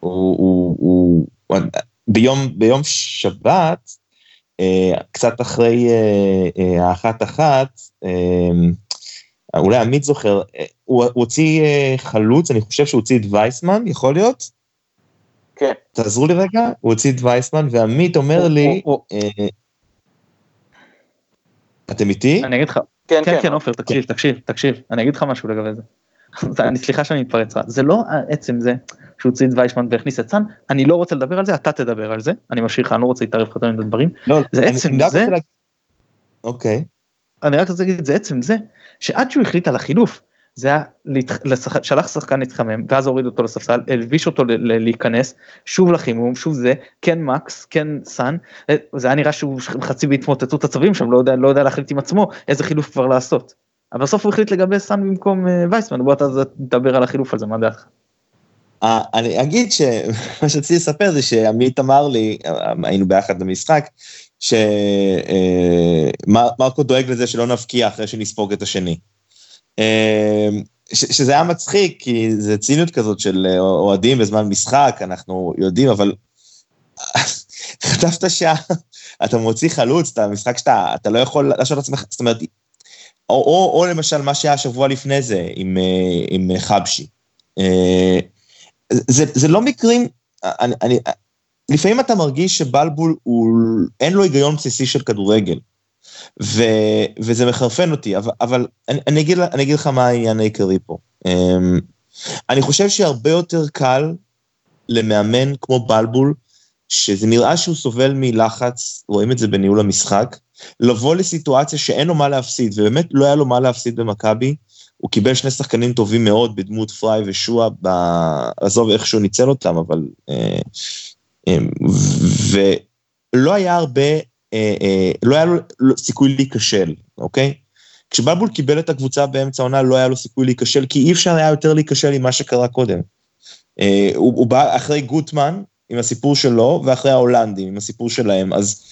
הוא, הוא, הוא, הוא, ביום, ביום שבת, אה, קצת אחרי האחת אה, אה, אחת, אה, אולי עמית זוכר, אה, הוא, הוא הוציא אה, חלוץ, אני חושב שהוא הוציא את וייסמן, יכול להיות? כן. תעזרו לי רגע, הוא הוציא את וייסמן, ועמית אומר לי, הוא, אה, הוא. אתם איתי? אני אגיד לך, כן, כן, כן, אופר, תקשיב, תקשיב, תקשיב, אני אגיד לך משהו לגבי זה. אני סליחה שאני מתפרץ רע. זה לא עצם זה שהוא צייד ויישמן והכניס את צאן, אני לא רוצה לדבר על זה, אתה תדבר על זה, אני ממשיך, אני לא רוצה להתערב חתן את הדברים. זה עצם זה... אוקיי. אני רק רוצה להגיד, זה עצם זה, שעד שהוא החליט על החילוף, זה היה שלח שחקן להתחמם, ואז הוריד אותו לספסל, הלביש אותו להיכנס, שוב לחימום, שוב זה, כן מקס, כן סן, זה היה נראה שהוא חצי בהתמוטטות הצבים שם, לא יודע, לא יודע להחליט עם עצמו איזה חילוף כבר לעשות. אבל בסוף הוא החליט לגבי סן במקום וייסמן, בוא אתה תדבר על החילוף הזה, מה דעתך? אני אגיד שמה שצריך לספר זה שעמית אמר לי, היינו ביחד במשחק, שמרקו דואג לזה שלא נפקיע אחרי שנספוג את השני. ש- שזה היה מצחיק, כי זה ציניות כזאת של אוהדים בזמן משחק, אנחנו יודעים, אבל חטפת שעה, אתה מוציא חלוץ, אתה משחק שאתה, אתה לא יכול לשאול את עצמך, זאת אומרת, או, או, או למשל מה שהיה השבוע לפני זה, עם, עם חבשי. זה, זה לא מקרים, אני, אני, לפעמים אתה מרגיש שבלבול, הוא, אין לו היגיון בסיסי של כדורגל, ו, וזה מחרפן אותי, אבל, אבל אני, אני, אגיד, אני אגיד לך מה העניין העיקרי פה. אני חושב שהרבה יותר קל למאמן כמו בלבול, שזה נראה שהוא סובל מלחץ, רואים את זה בניהול המשחק, לבוא לסיטואציה שאין לו מה להפסיד, ובאמת לא היה לו מה להפסיד במכבי, הוא קיבל שני שחקנים טובים מאוד, בדמות פריי ושועה, עזוב איך שהוא ניצל אותם, אבל... ולא היה הרבה... לא היה לו סיכוי להיקשל, אוקיי? כשבלבול קיבל את הקבוצה באמצע העונה, לא היה לו סיכוי להיקשל, כי אי אפשר היה יותר להיקשל עם מה שקרה קודם. הוא בא אחרי גוטמן, עם הסיפור שלו, ואחרי ההולנדים, עם הסיפור שלהם, אז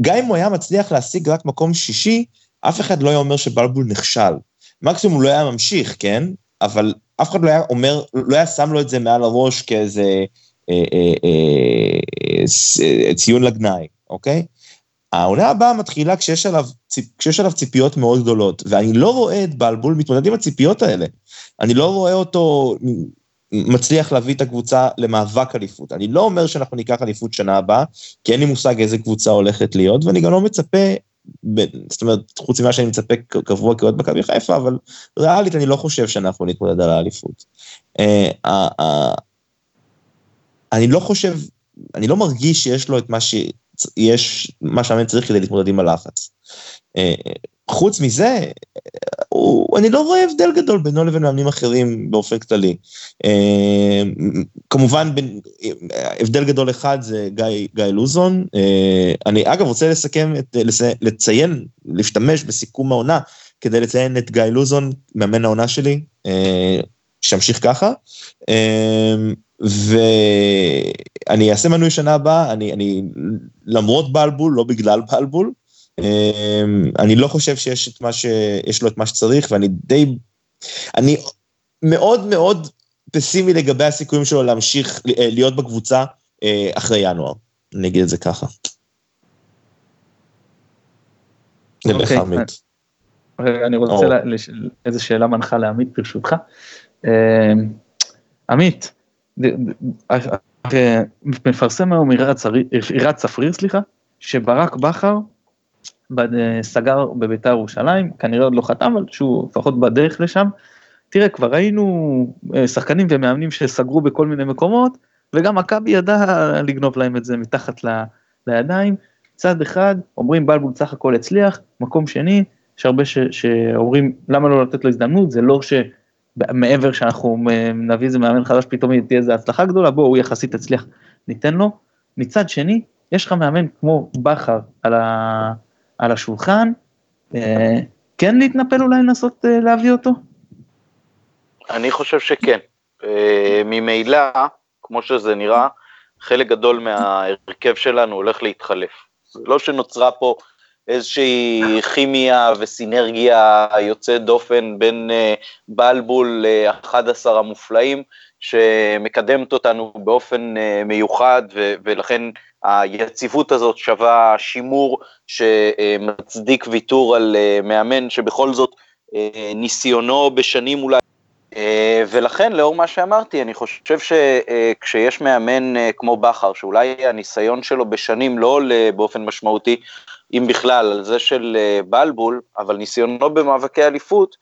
גם אם הוא היה מצליח להשיג רק מקום שישי, אף אחד לא היה אומר שבלבול נכשל. מקסימום הוא לא היה ממשיך, כן? אבל אף אחד לא היה אומר, לא היה שם לו את זה מעל הראש, כאיזה ציון לגנאי, אוקיי? העונה הבאה מתחילה כשיש עליו, כשיש עליו ציפיות מאוד גדולות, ואני לא רואה את בלבול מתמודד עם הציפיות האלה. אני לא רואה אותו מצליח להביא את הקבוצה למאבק אליפות. אני לא אומר שאנחנו ניקח אליפות שנה הבאה, כי אין לי מושג איזה קבוצה הולכת להיות, ואני גם לא מצפה, זאת אומרת, חוץ ממה שאני מצפה קבוע כעוד מכבי חיפה, אבל ריאלית אני לא חושב שאנחנו נתמודד על האליפות. אני לא חושב, אני לא מרגיש שיש לו את מה ש... יש מה שהאמן צריך כדי להתמודד עם הלחץ. חוץ מזה, הוא, אני לא רואה הבדל גדול בינו לבין מאמנים אחרים באופן כללי. כמובן, הבדל גדול אחד זה גיא, גיא לוזון. אני אגב רוצה לסכם, לציין, להשתמש בסיכום העונה, כדי לציין את גיא לוזון, מאמן העונה שלי, שמשיך ככה. ואני אעשה מנוי שנה הבאה, אני, אני, למרות בלבול, לא בגלל בלבול, אני לא חושב שיש את מה ש, יש לו את מה שצריך, ואני די, אני מאוד מאוד פסימי לגבי הסיכויים שלו להמשיך להיות בקבוצה אחרי ינואר. אני אגיד את זה ככה. אוקיי. רגע, אני רוצה איזו שאלה מנחה לעמית, ברשותך. עמית, מפרסם היום עירת ספריר, סליחה, שברק בחר סגר בביתר ירושלים, כנראה עוד לא חתם, אבל שהוא לפחות בדרך לשם. תראה, כבר ראינו שחקנים ומאמנים שסגרו בכל מיני מקומות, וגם מכבי ידעה לגנוב להם את זה מתחת ל, לידיים. צד אחד, אומרים בלבול צח הכל הצליח, מקום שני, יש הרבה ש, שאומרים למה לא לתת לו הזדמנות, זה לא שמעבר שאנחנו נביא איזה מאמן חדש, פתאום תהיה איזו הצלחה גדולה, בוא, הוא יחסית הצליח, ניתן לו. מצד שני, יש לך מאמן כמו בחר על, ה, על השולחן, כן להתנפל אולי לנסות להביא אותו? אני חושב שכן, ממילא, כמו שזה נראה, חלק גדול מההרכב שלנו הולך להתחלף. זה לא שנוצרה פה איזושהי כימיה וסינרגיה יוצאת דופן בין בלבול ל-אחד עשר המופלאים, שמקדמת אותנו באופן מיוחד, ולכן היציבות הזאת שווה שימור שמצדיק ויתור על מאמן, שבכל זאת ניסיונו בשנים אולי, ולכן לאור מה שאמרתי, אני חושב שכשיש מאמן כמו בחר, שאולי הניסיון שלו בשנים לא עולה באופן משמעותי, אם בכלל, על זה של בלבול, אבל ניסיונו במאבקי אליפות,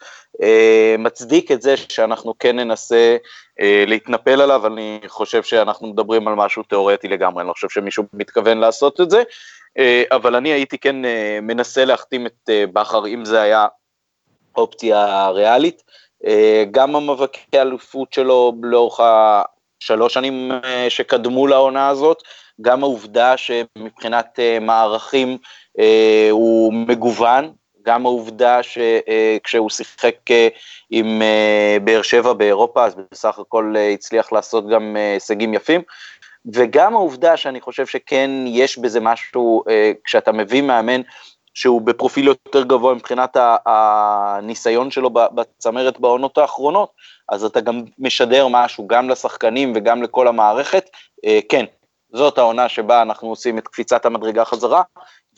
מצדיק את זה שאנחנו כן ננסה להתנפל עליו, אני חושב שאנחנו מדברים על משהו תיאורטי לגמרי, אני לא חושב שמישהו מתכוון לעשות את זה, אבל אני הייתי כן מנסה להחתים את בחר, אם זה היה אופציה ריאלית, גם המאבקי האלופות שלו לאורך השלוש שנים שקדמו לעונה הזאת, גם העובדה שמבחינת מערכים הוא מגוון, גם העובדה שכשהוא שיחק עם באר שבע באירופה, אז בסך הכל הצליח לעשות גם הישגים יפים, וגם העובדה שאני חושב שכן יש בזה משהו, כשאתה מביא מאמן, שהוא בפרופיל יותר גבוה מבחינת הניסיון שלו בצמרת בעונות האחרונות, אז אתה גם משדר משהו, גם לשחקנים וגם לכל המערכת, כן, זאת העונה שבה אנחנו עושים את קפיצת המדרגה חזרה,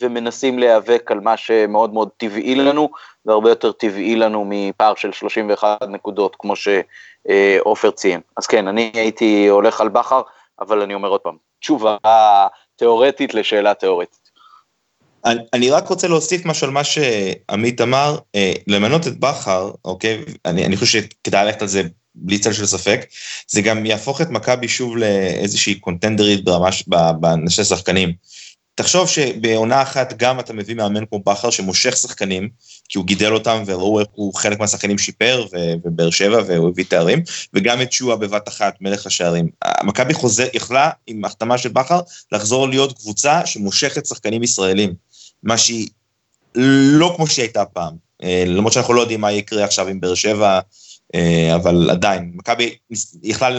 ומנסים להיאבק על מה שמאוד מאוד טבעי לנו, והרבה יותר טבעי לנו מפער של שלושים ואחת נקודות, כמו שאופר ציין. אז כן, אני הייתי הולך על בחר, אבל אני אומר עוד פעם, תשובה תיאורטית לשאלה תיאורטית. אני רק רוצה להוסיף משהו על מה שעמית אמר, למנות את בחר, אוקיי, אני, אני חושב שכדאי ללכת על זה בלי צל של ספק, זה גם יהפוך את מכבי שוב לאיזושהי קונטנדרית ברמה בנושא שחקנים. תחשוב שבעונה אחת גם אתה מביא מאמן כמו בחר שמושך שחקנים, כי הוא גידל אותם וראו איך הוא חלק מהשחקנים שיפר, ובאר שבע והוא הביא תארים, וגם את שועה בבת אחת, מלך השערים. המכבי חוזר, יכלה עם החתמה של בחר, לחזור להיות קבוצה שמושכת שחקנים ישראלים, מה שהיא לא כמו שהיא הייתה פעם, למרות שאנחנו לא יודעים מה יקרה עכשיו עם באר שבע, אבל עדיין, מכבי יכלה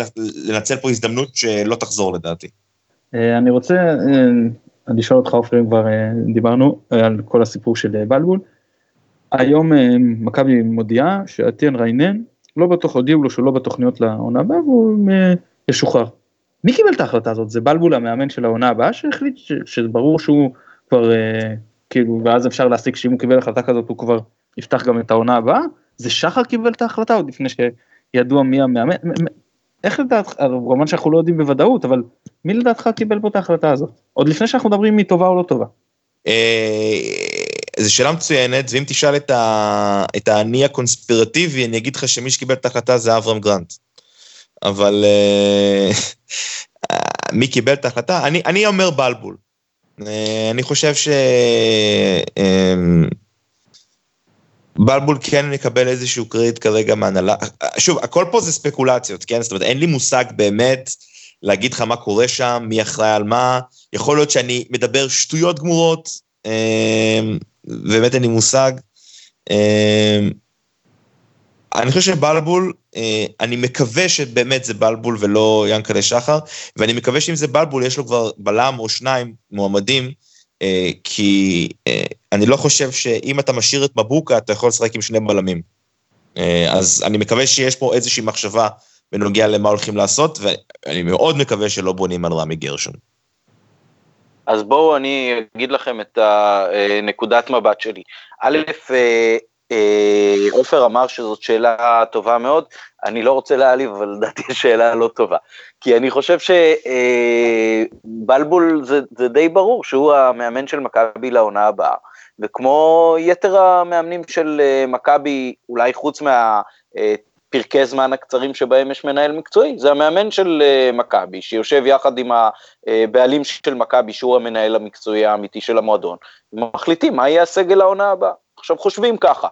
לנצל פה הזדמנות שלא תחזור לדעתי. אני רוצה... אני אשאל אותך אופרים, כבר דיברנו על כל הסיפור של בלבול, היום מכבי מודיעה שאיתן ריינן, לא בטוח הודיעו לו שלא בתוכניות לעונה הבאה, והוא ישוחרר. מי קיבל את ההחלטה הזאת? זה בלבול המאמן של העונה הבאה, שהחליט שברור שהוא כבר, כאילו, ואז אפשר להסיק שאם הוא קיבל החלטה כזאת, הוא כבר יפתח גם את העונה הבאה, זה שחר קיבל את ההחלטה, עוד לפני שידוע מי המאמן, איך לדעתך, כמובן שאנחנו לא יודעים בוודאות, אבל מי לדעתך קיבל פה את ההחלטה הזאת? עוד לפני שאנחנו מדברים מי טובה או לא טובה. זו שאלה מצוינת, ואם תשאל את העני הקונספירטיבי, אני אגיד לך שמי שקיבל את ההחלטה זה אברהם גרנט. אבל מי קיבל את ההחלטה? אני אומר בלבול. אני חושב ש... בלבול כן נקבל איזשהו קריט כרגע מהנהלה, שוב, הכל פה זה ספקולציות, כן? זאת אומרת, אין לי מושג באמת להגיד לך מה קורה שם, מי אחראי על מה, יכול להיות שאני מדבר שטויות גמורות, באמת אין לי מושג, אני חושב שבלבול, אני מקווה שבאמת זה בלבול ולא ינקלה שחר, ואני מקווה שאם זה בלבול יש לו כבר בלם או שניים מועמדים, כי אני לא חושב שאם אתה משאיר את מבוקה, אתה יכול לשחק עם שני בלמים. אז אני מקווה שיש פה איזושהי מחשבה בנוגע למה הולכים לעשות, ואני מאוד מקווה שלא בונים על רמי גרשון. אז בואו אני אגיד לכם את נקודת מבט שלי. א', עופר אמר שזאת שאלה טובה מאוד, אני לא רוצה להעליב, אבל לדעתי שאלה לא טובה, כי אני חושב שבלבול זה, זה די ברור שהוא המאמן של מכבי לעונה הבאה, וכמו יתר המאמנים של מכבי, אולי חוץ מהפרקי זמן הקצרים שבהם יש מנהל מקצועי, זה המאמן של מכבי, שיושב יחד עם הבעלים של מכבי, שהוא המנהל המקצועי האמיתי של המועדון, ומחליטים מה יהיה הסגל העונה הבאה. עכשיו חושבים ככה,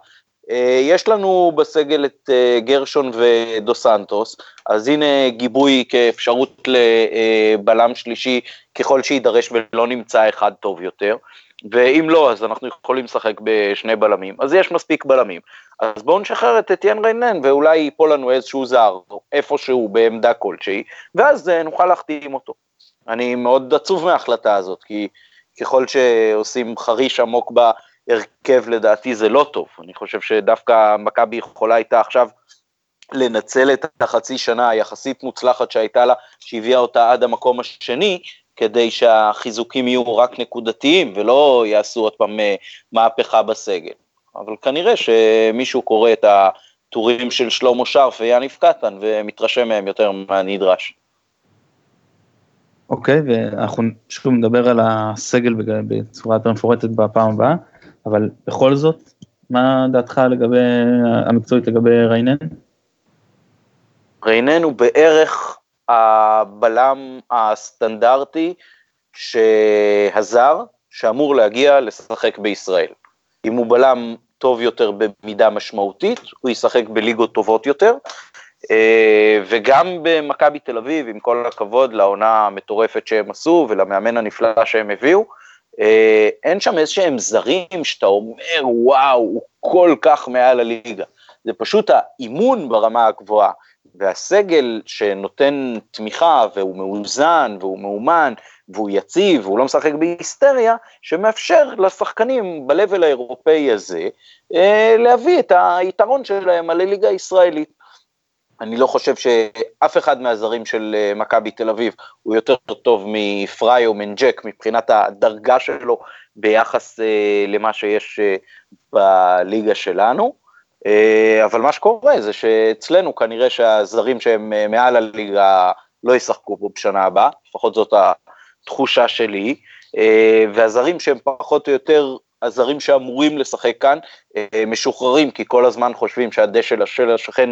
יש לנו בסגל את גרשון ודו סנטוס, אז הנה גיבוי כאפשרות לבלם שלישי, ככל שידרש ולא נמצא אחד טוב יותר, ואם לא, אז אנחנו יכולים לשחק בשני בלמים, אז יש מספיק בלמים, אז בואו נשחרר את איתן ריינן, ואולי ייפול לנו איזשהו זר, איפשהו בעמדה כלשהי, ואז נוכל להחתים אותו. אני מאוד עצוב מההחלטה הזאת, כי ככל שעושים חריש עמוק בה, הרכב לדעתי זה לא טוב, אני חושב שדווקא מכבי יכולה הייתה עכשיו לנצל את החצי שנה היחסית מוצלחת שהייתה לה, שהביאה אותה עד המקום השני, כדי שהחיזוקים יהיו רק נקודתיים, ולא יעשו עוד פעם מהפכה בסגל. אבל כנראה שמישהו קורא את הטורים של שלמה שרף ויניב קטן, ומתרשם מהם יותר מהנדרש. אוקיי, ואנחנו שוב נדבר על הסגל בצורה יותר מפורטת בפעם הבאה, אבל בכל זאת, מה דעתך לגבי, המקצועית לגבי ריינן? ריינן הוא בערך הבלם הסטנדרטי שהזר, שאמור להגיע לשחק בישראל. אם הוא בלם טוב יותר במידה משמעותית, הוא ישחק בליגות טובות יותר, וגם במכבי תל אביב, עם כל הכבוד לעונה המטורפת שהם עשו, ולמאמן הנפלא שהם הביאו, אין שם איזשהם זרים שאתה אומר וואו, הוא כל כך מעל הליגה, זה פשוט האימון ברמה הגבוהה, והסגל שנותן תמיכה והוא מאוזן והוא מאומן והוא יציב והוא לא משחק בהיסטריה, שמאפשר לשחקנים בלבל האירופאי הזה להביא את היתרון שלהם על הליגה הישראלית. אני לא חושב שאף אחד מהזרים של מכבי תל אביב הוא יותר טוב מפריי או מנג'ק מבחינת הדרגה שלו ביחס למה שיש בליגה שלנו, אבל מה שקורה זה שאצלנו כנראה שהזרים שהם מעל הליגה לא ישחקו פה בשנה הבאה, לפחות זאת התחושה שלי, והזרים שהם פחות או יותר הזרים שאמורים לשחק כאן משוחררים, כי כל הזמן חושבים שהדשא של השכן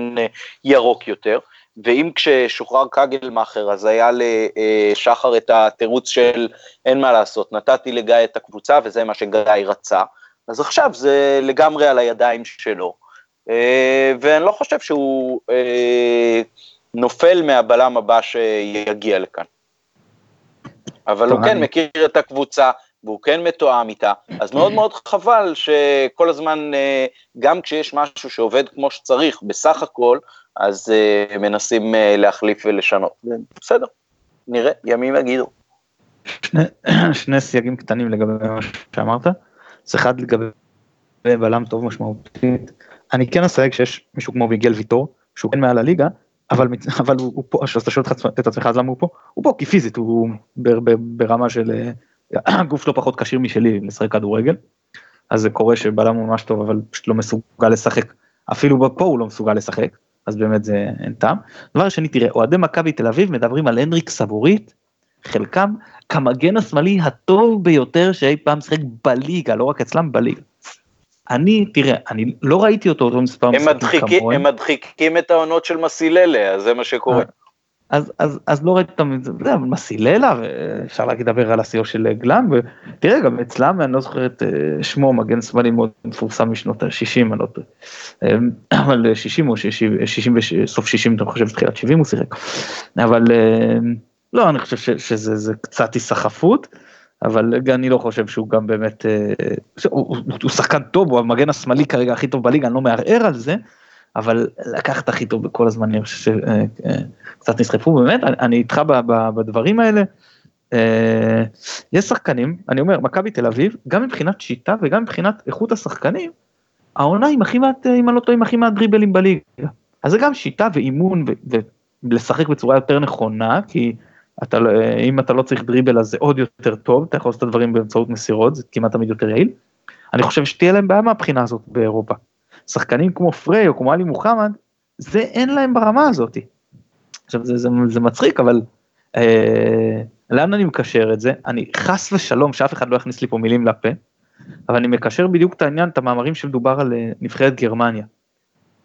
ירוק יותר, ואם כששוחרר קגל מאחר, אז היה לשחר את התירוץ של אין מה לעשות, נתתי לגיא את הקבוצה וזה מה שגיא רצה, אז עכשיו זה לגמרי על הידיים שלו, ואני לא חושב שהוא נופל מהבלם הבא שיגיע לכאן, אבל הוא כן מכיר את הקבוצה, והוא כן מתואם איתה, אז מאוד מאוד חבל שכל הזמן, גם כשיש משהו שעובד כמו שצריך, בסך הכל, אז מנסים להחליף ולשנות. בסדר, נראה, ימים יגידו. שני, שני סייגים קטנים לגבי מה שאמרת, זה אחד לגבי בלם טוב משמעותית, אני כן אסייג שיש מישהו כמו מיגל ויטור, שהוא כן מעל הליגה, אבל, אבל הוא, הוא פה, אז אתה שואל את עצמך, אז למה הוא פה? הוא פה כי פיזית, הוא ברמה של... הגוף שלו פחות קשיר משלי לשחק כדורגל, אז זה קורה שבלם הוא ממש טוב, אבל פשוט לא מסוגל לשחק, אפילו בפה הוא לא מסוגל לשחק, אז באמת זה אין טעם. דבר שני, תראה, אוהדי מכבי תל אביב מדברים על הנריק סבורית, חלקם כמגן השמאלי הטוב ביותר שאי פעם שחק בליגה, לא רק אצלם בליגה. אני, תראה, אני לא ראיתי אותו אותו מספר משחקים כמוהם. הם מדחיקים את העונות של מסיללה, אז זה מה שקורה. אז, אז, אז לא ראיתי אותם, זה מסיללה, אפשר לדבר על הסיור של גלם, ותראה גם אצלם, אני לא זוכר את שמו, מגן שמאלי מאוד מפורסם משנות ה-שישים, אבל שישים או שישים, סוף שישים, אתה חושב תחילת שבעים הוא שיחק, אבל לא, אני חושב ש, שזה זה קצת היסחפות, אבל אני לא חושב שהוא גם באמת, הוא, הוא שחקן טוב, הוא המגן השמאלי כרגע הכי טוב בליגה, אני לא מערער על זה, אבל לקחת הכי טוב בכל הזמן, אני חושב שקצת נסחפו, באמת, אני איתך בדברים האלה, יש שחקנים, אני אומר, מכבי תל אביב, גם מבחינת שיטה, וגם מבחינת איכות השחקנים, העונה עם הכי מעט, אם אני לא טועה, עם הכי מעט דריבלים בליגה, אז זה גם שיטה ואימון, ולשחק בצורה יותר נכונה, כי אם אתה לא צריך דריבל, אז זה עוד יותר טוב, אתה יכול לעשות את הדברים באמצעות מסירות, זה כמעט תמיד יותר יעיל, אני חושב שתהיה להם בעיה מהבחינה הזאת באירופה, שחקנים כמו פרי או כמו אלי מוחמד, זה אין להם ברמה הזאת. עכשיו, זה, זה, זה מצחיק, אבל אה, לאן אני מקשר את זה? אני חס ושלום, שאף אחד לא יכניס לי פה מילים לפה, אבל אני מקשר בדיוק את העניין, את המאמרים שמדובר על נבחרת גרמניה,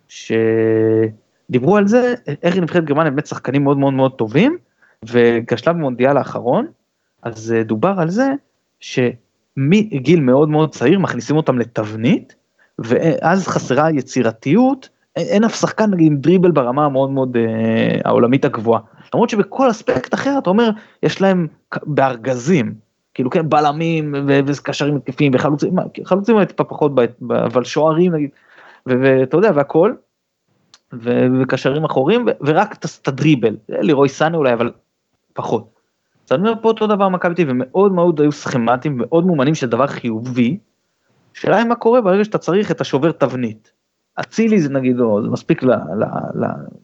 שדיברו על זה, איך נבחרת גרמניה באמת שחקנים מאוד מאוד מאוד טובים, וכשלב במונדיאל האחרון, אז דובר על זה, שמגיל מאוד מאוד צעיר, מכניסים אותם לתבנית, ואז חסרה יצירתיות, אין אף שחקן עם דריבל ברמה המאוד מאוד אה, העולמית הגבוהה, למרות שבכל אספקט אחר, אתה אומר, יש להם בארגזים, כאילו כן, בלמים וקשרים התקפיים, וחלוצים, חלוצים היו טיפה פחות, אבל שוערים נגיד, ואתה יודע, והכל, וקשרים אחורים, ורק את הדריבל, לירוי סאנה אולי, אבל פחות. אז אני אומר פה אותו דבר מכביתי, ומאוד מאוד היו סכמטיים, מאוד מומנים של דבר חיובי, שאלה היא מה קורה ברגע שאתה צריך את השובר תבנית. הצילי זה נגיד, זה מספיק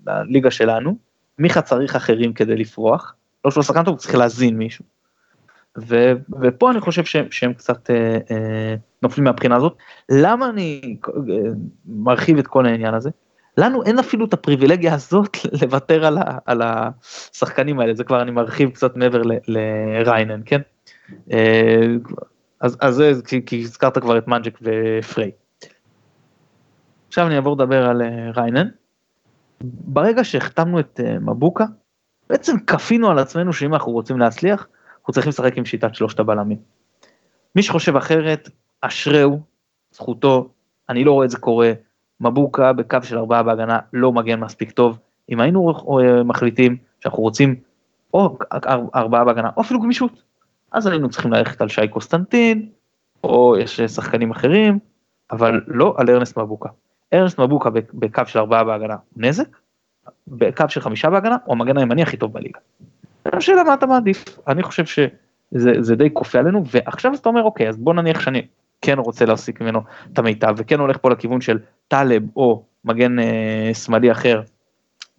לליגה שלנו, מיכה צריך אחרים כדי לפרוח, לא שהוא סכנת, הוא צריך להזין מישהו. ופה אני חושב שהם קצת נופלים מהבחינה הזאת. למה אני מרחיב את כל העניין הזה? לנו אין אפילו את הפריבילגיה הזאת לוותר על השחקנים האלה, זה כבר אני מרחיב קצת מעבר לריינן, כן? אז זה, כי הזכרת כבר את מנג'ק ופרי. עכשיו אני אעבור לדבר על ריינן. ברגע שהחתמנו את מבוקה, בעצם כפינו על עצמנו שאם אנחנו רוצים להצליח, אנחנו צריכים לשחק עם שיטת שלושת הבלמים. מי שחושב אחרת, אשריו, זכותו, אני לא רואה את זה קורה, מבוקה בקו של ארבעה בהגנה לא מגן מספיק טוב, אם היינו מחליטים שאנחנו רוצים או ארבעה בהגנה, או אפילו גמישות, אז היינו צריכים ללכת על שי קוסטנטין, או יש שחקנים אחרים, אבל לא על ארנסט מבוקה. ארנסט מבוקה בקו של ארבעה בהגנה הוא נזק, בקו של חמישה בהגנה הוא המגן הימני הכי טוב בליגה. השאלה מה אתה מעדיף, אני חושב שזה די קופי עלינו, ועכשיו אתה אומר, אוקיי, אז בוא נניח שאני כן רוצה להסיק ממנו את המיטב, וכן הולך פה לכיוון של טלב, או מגן אה, שמאלי אחר,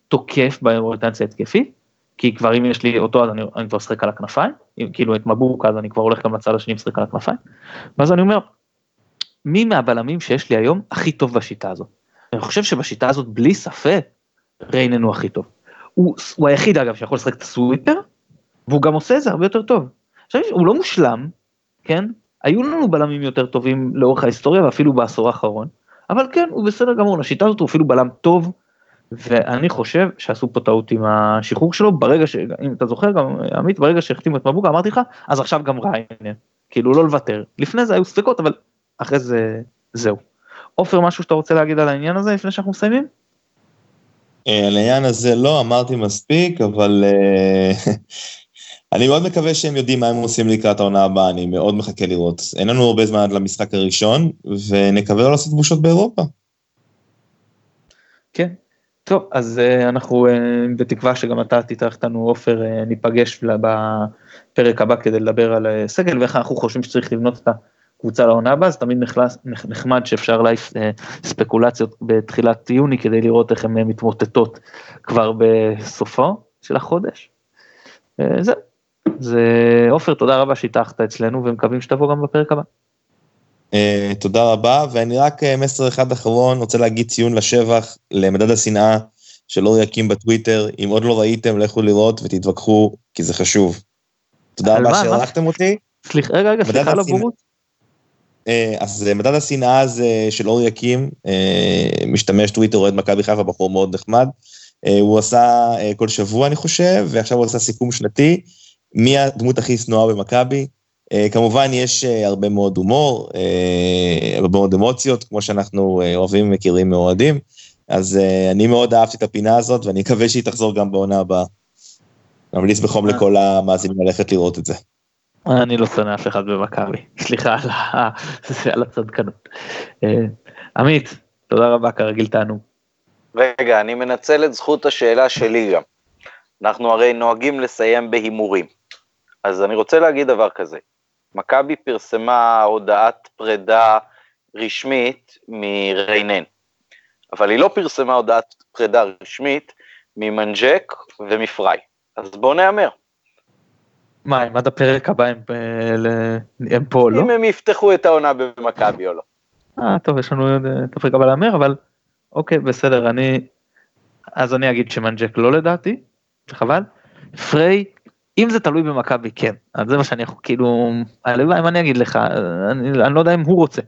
תוקף באוריינטציה התקפית, כי כבר אם יש לי אותו, אז אני, אני כבר שחק על הכנפיים, כאילו את מבוקה, אז אני כבר הולך גם לצד השני, משחק על הכנפיים, ואז אני אומר, מי מהבלמים שיש לי היום, הכי טוב בשיטה הזאת? אני חושב שבשיטה הזאת, בלי ספק, ריינן הוא הכי טוב. הוא, הוא היחיד אגב שיכול לשחק את הסוויפר, והוא גם עושה את זה הרבה יותר טוב. עכשיו, הוא לא מושלם, כן? היו לנו בלמים יותר טובים לאורך ההיסטוריה, ואפילו בעשור האחרון, אבל כן, הוא בסדר גמור, השיטה הזאת הוא אפילו בלם טוב, ואני חושב שעשו פה טעות עם השחרור שלו, ברגע ש... אם אתה זוכר גם, עמית, ברגע שהחתימו את מבוקה, אמרתי לך, אז עכשיו גם ריינן, כאילו לא לוותר. לפני זה היו ספקות, אבל אחרי זה, זהו. עופר, משהו שאתה רוצה להגיד על העניין הזה, לפני שאנחנו מסיימים? על העניין הזה לא, אמרתי מספיק, אבל אני מאוד מקווה שהם יודעים מה הם עושים לקראת העונה הבאה, אני מאוד מחכה לראות. אין לנו הרבה זמן עד למשחק הראשון, ונקווה לא לעשות בושות באירופה. כן, טוב, אז אנחנו בתקווה שגם אתה תתרחתנו, עופר, ניפגש בפרק הבא כדי לדבר על סגל, ואיך אנחנו חושבים שצריך לבנות את הקבוצה לעונה הבאה, אז תמיד נחמד שאפשר להעיף ספקולציות בתחילת יוני, כדי לראות איך הן מתמוטטות כבר בסופו של החודש. זהו. אז עופר, תודה רבה שהתארחת אצלנו, ומקווים שתבוא גם בפרק הבא. תודה רבה, ואני רק מסר אחד אחרון, רוצה להגיד ציון לשבח, למדד השנאה של אור יקים בטוויטר, אם עוד לא ראיתם, לכו לראות ותתווכחו, כי זה חשוב. תודה רבה שהערכתם אותי. סליחה, רגע, רגע, סליחה על הבורות. אז מדד השנאה הזה של אור יקים, משתמש טוויטר, אוהד מכבי חיפה, בחור מאוד נחמד, הוא עשה כל שבוע אני חושב, ועכשיו הוא עשה סיכום שנתי, מי הדמות הכי שנואה במכבי, כמובן יש הרבה מאוד הומור, הרבה מאוד אמוציות, כמו שאנחנו אוהבים ומכירים מאוהדים, אז אני מאוד אהבתי את הפינה הזאת, ואני מקווה שהיא תחזור גם בעונה הבאה, ממליץ בחום לכל המאזינים ללכת לראות את זה. אני לא שונא אף אחד במכבי, סליחה על הצדקנות. עמית, תודה רבה, כרגיל תענוג. רגע, אני מנצל את זכות השאלה שלי גם. אנחנו הרי נוהגים לסיים בהימורים. אז אני רוצה להגיד דבר כזה. מכבי פרסמה הודעת פרידה רשמית מריינן. אבל היא לא פרסמה הודעת פרידה רשמית ממנג'ק ומפרי. אז בואו נאמר. מה, אם עד הפרק הבא הם פה, לא? אם הם יפתחו את העונה במכבי או לא. אה, טוב, יש לנו תפריק אבל אמר, אבל אוקיי, בסדר, אני, אז אני אגיד שמנג'ק לא לדעתי, חבל, פריי, אם זה תלוי במכבי, כן, אז זה מה שאני כאילו, הלוואי, אם אני אגיד לך, אני, אני לא יודע אם הוא רוצה,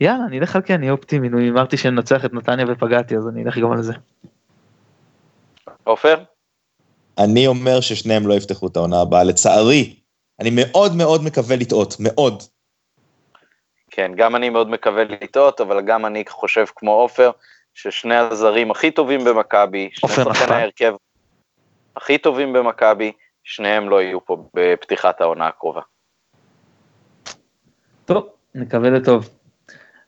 יאללה, אני אלך על כן, אני אופטימי, נו, אמרתי שננצח את נתניה ופגעתי, אז אני אלך גם על זה. עופר? אני אומר ששניהם לא יפתחו את העונה הבאה, לצערי, אני מאוד מאוד מקווה לטעות, מאוד. כן, גם אני מאוד מקווה לטעות, אבל גם אני חושב כמו עופר, ששני הזרים הכי טובים במכבי, שני שחקני ההרכב הכי טובים במכבי, שניהם לא יהיו פה בפתיחת העונה הקרובה. טוב, נקווה לטוב.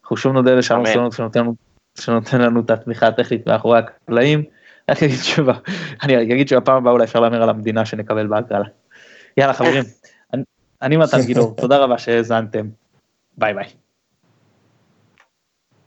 אנחנו שוב נודה לשלום סלונות שנותן, שנותן לנו את התמיכה הטכנית מאחורי הקלעים. אני אגיד שוב, אני אגיד שהפעם הבאה אולי אפשר להמר על המדינה שנקבל בהגרלה. יאללה חברים, אני, אני מתן גילור, תודה רבה שהזנתם. ביי ביי.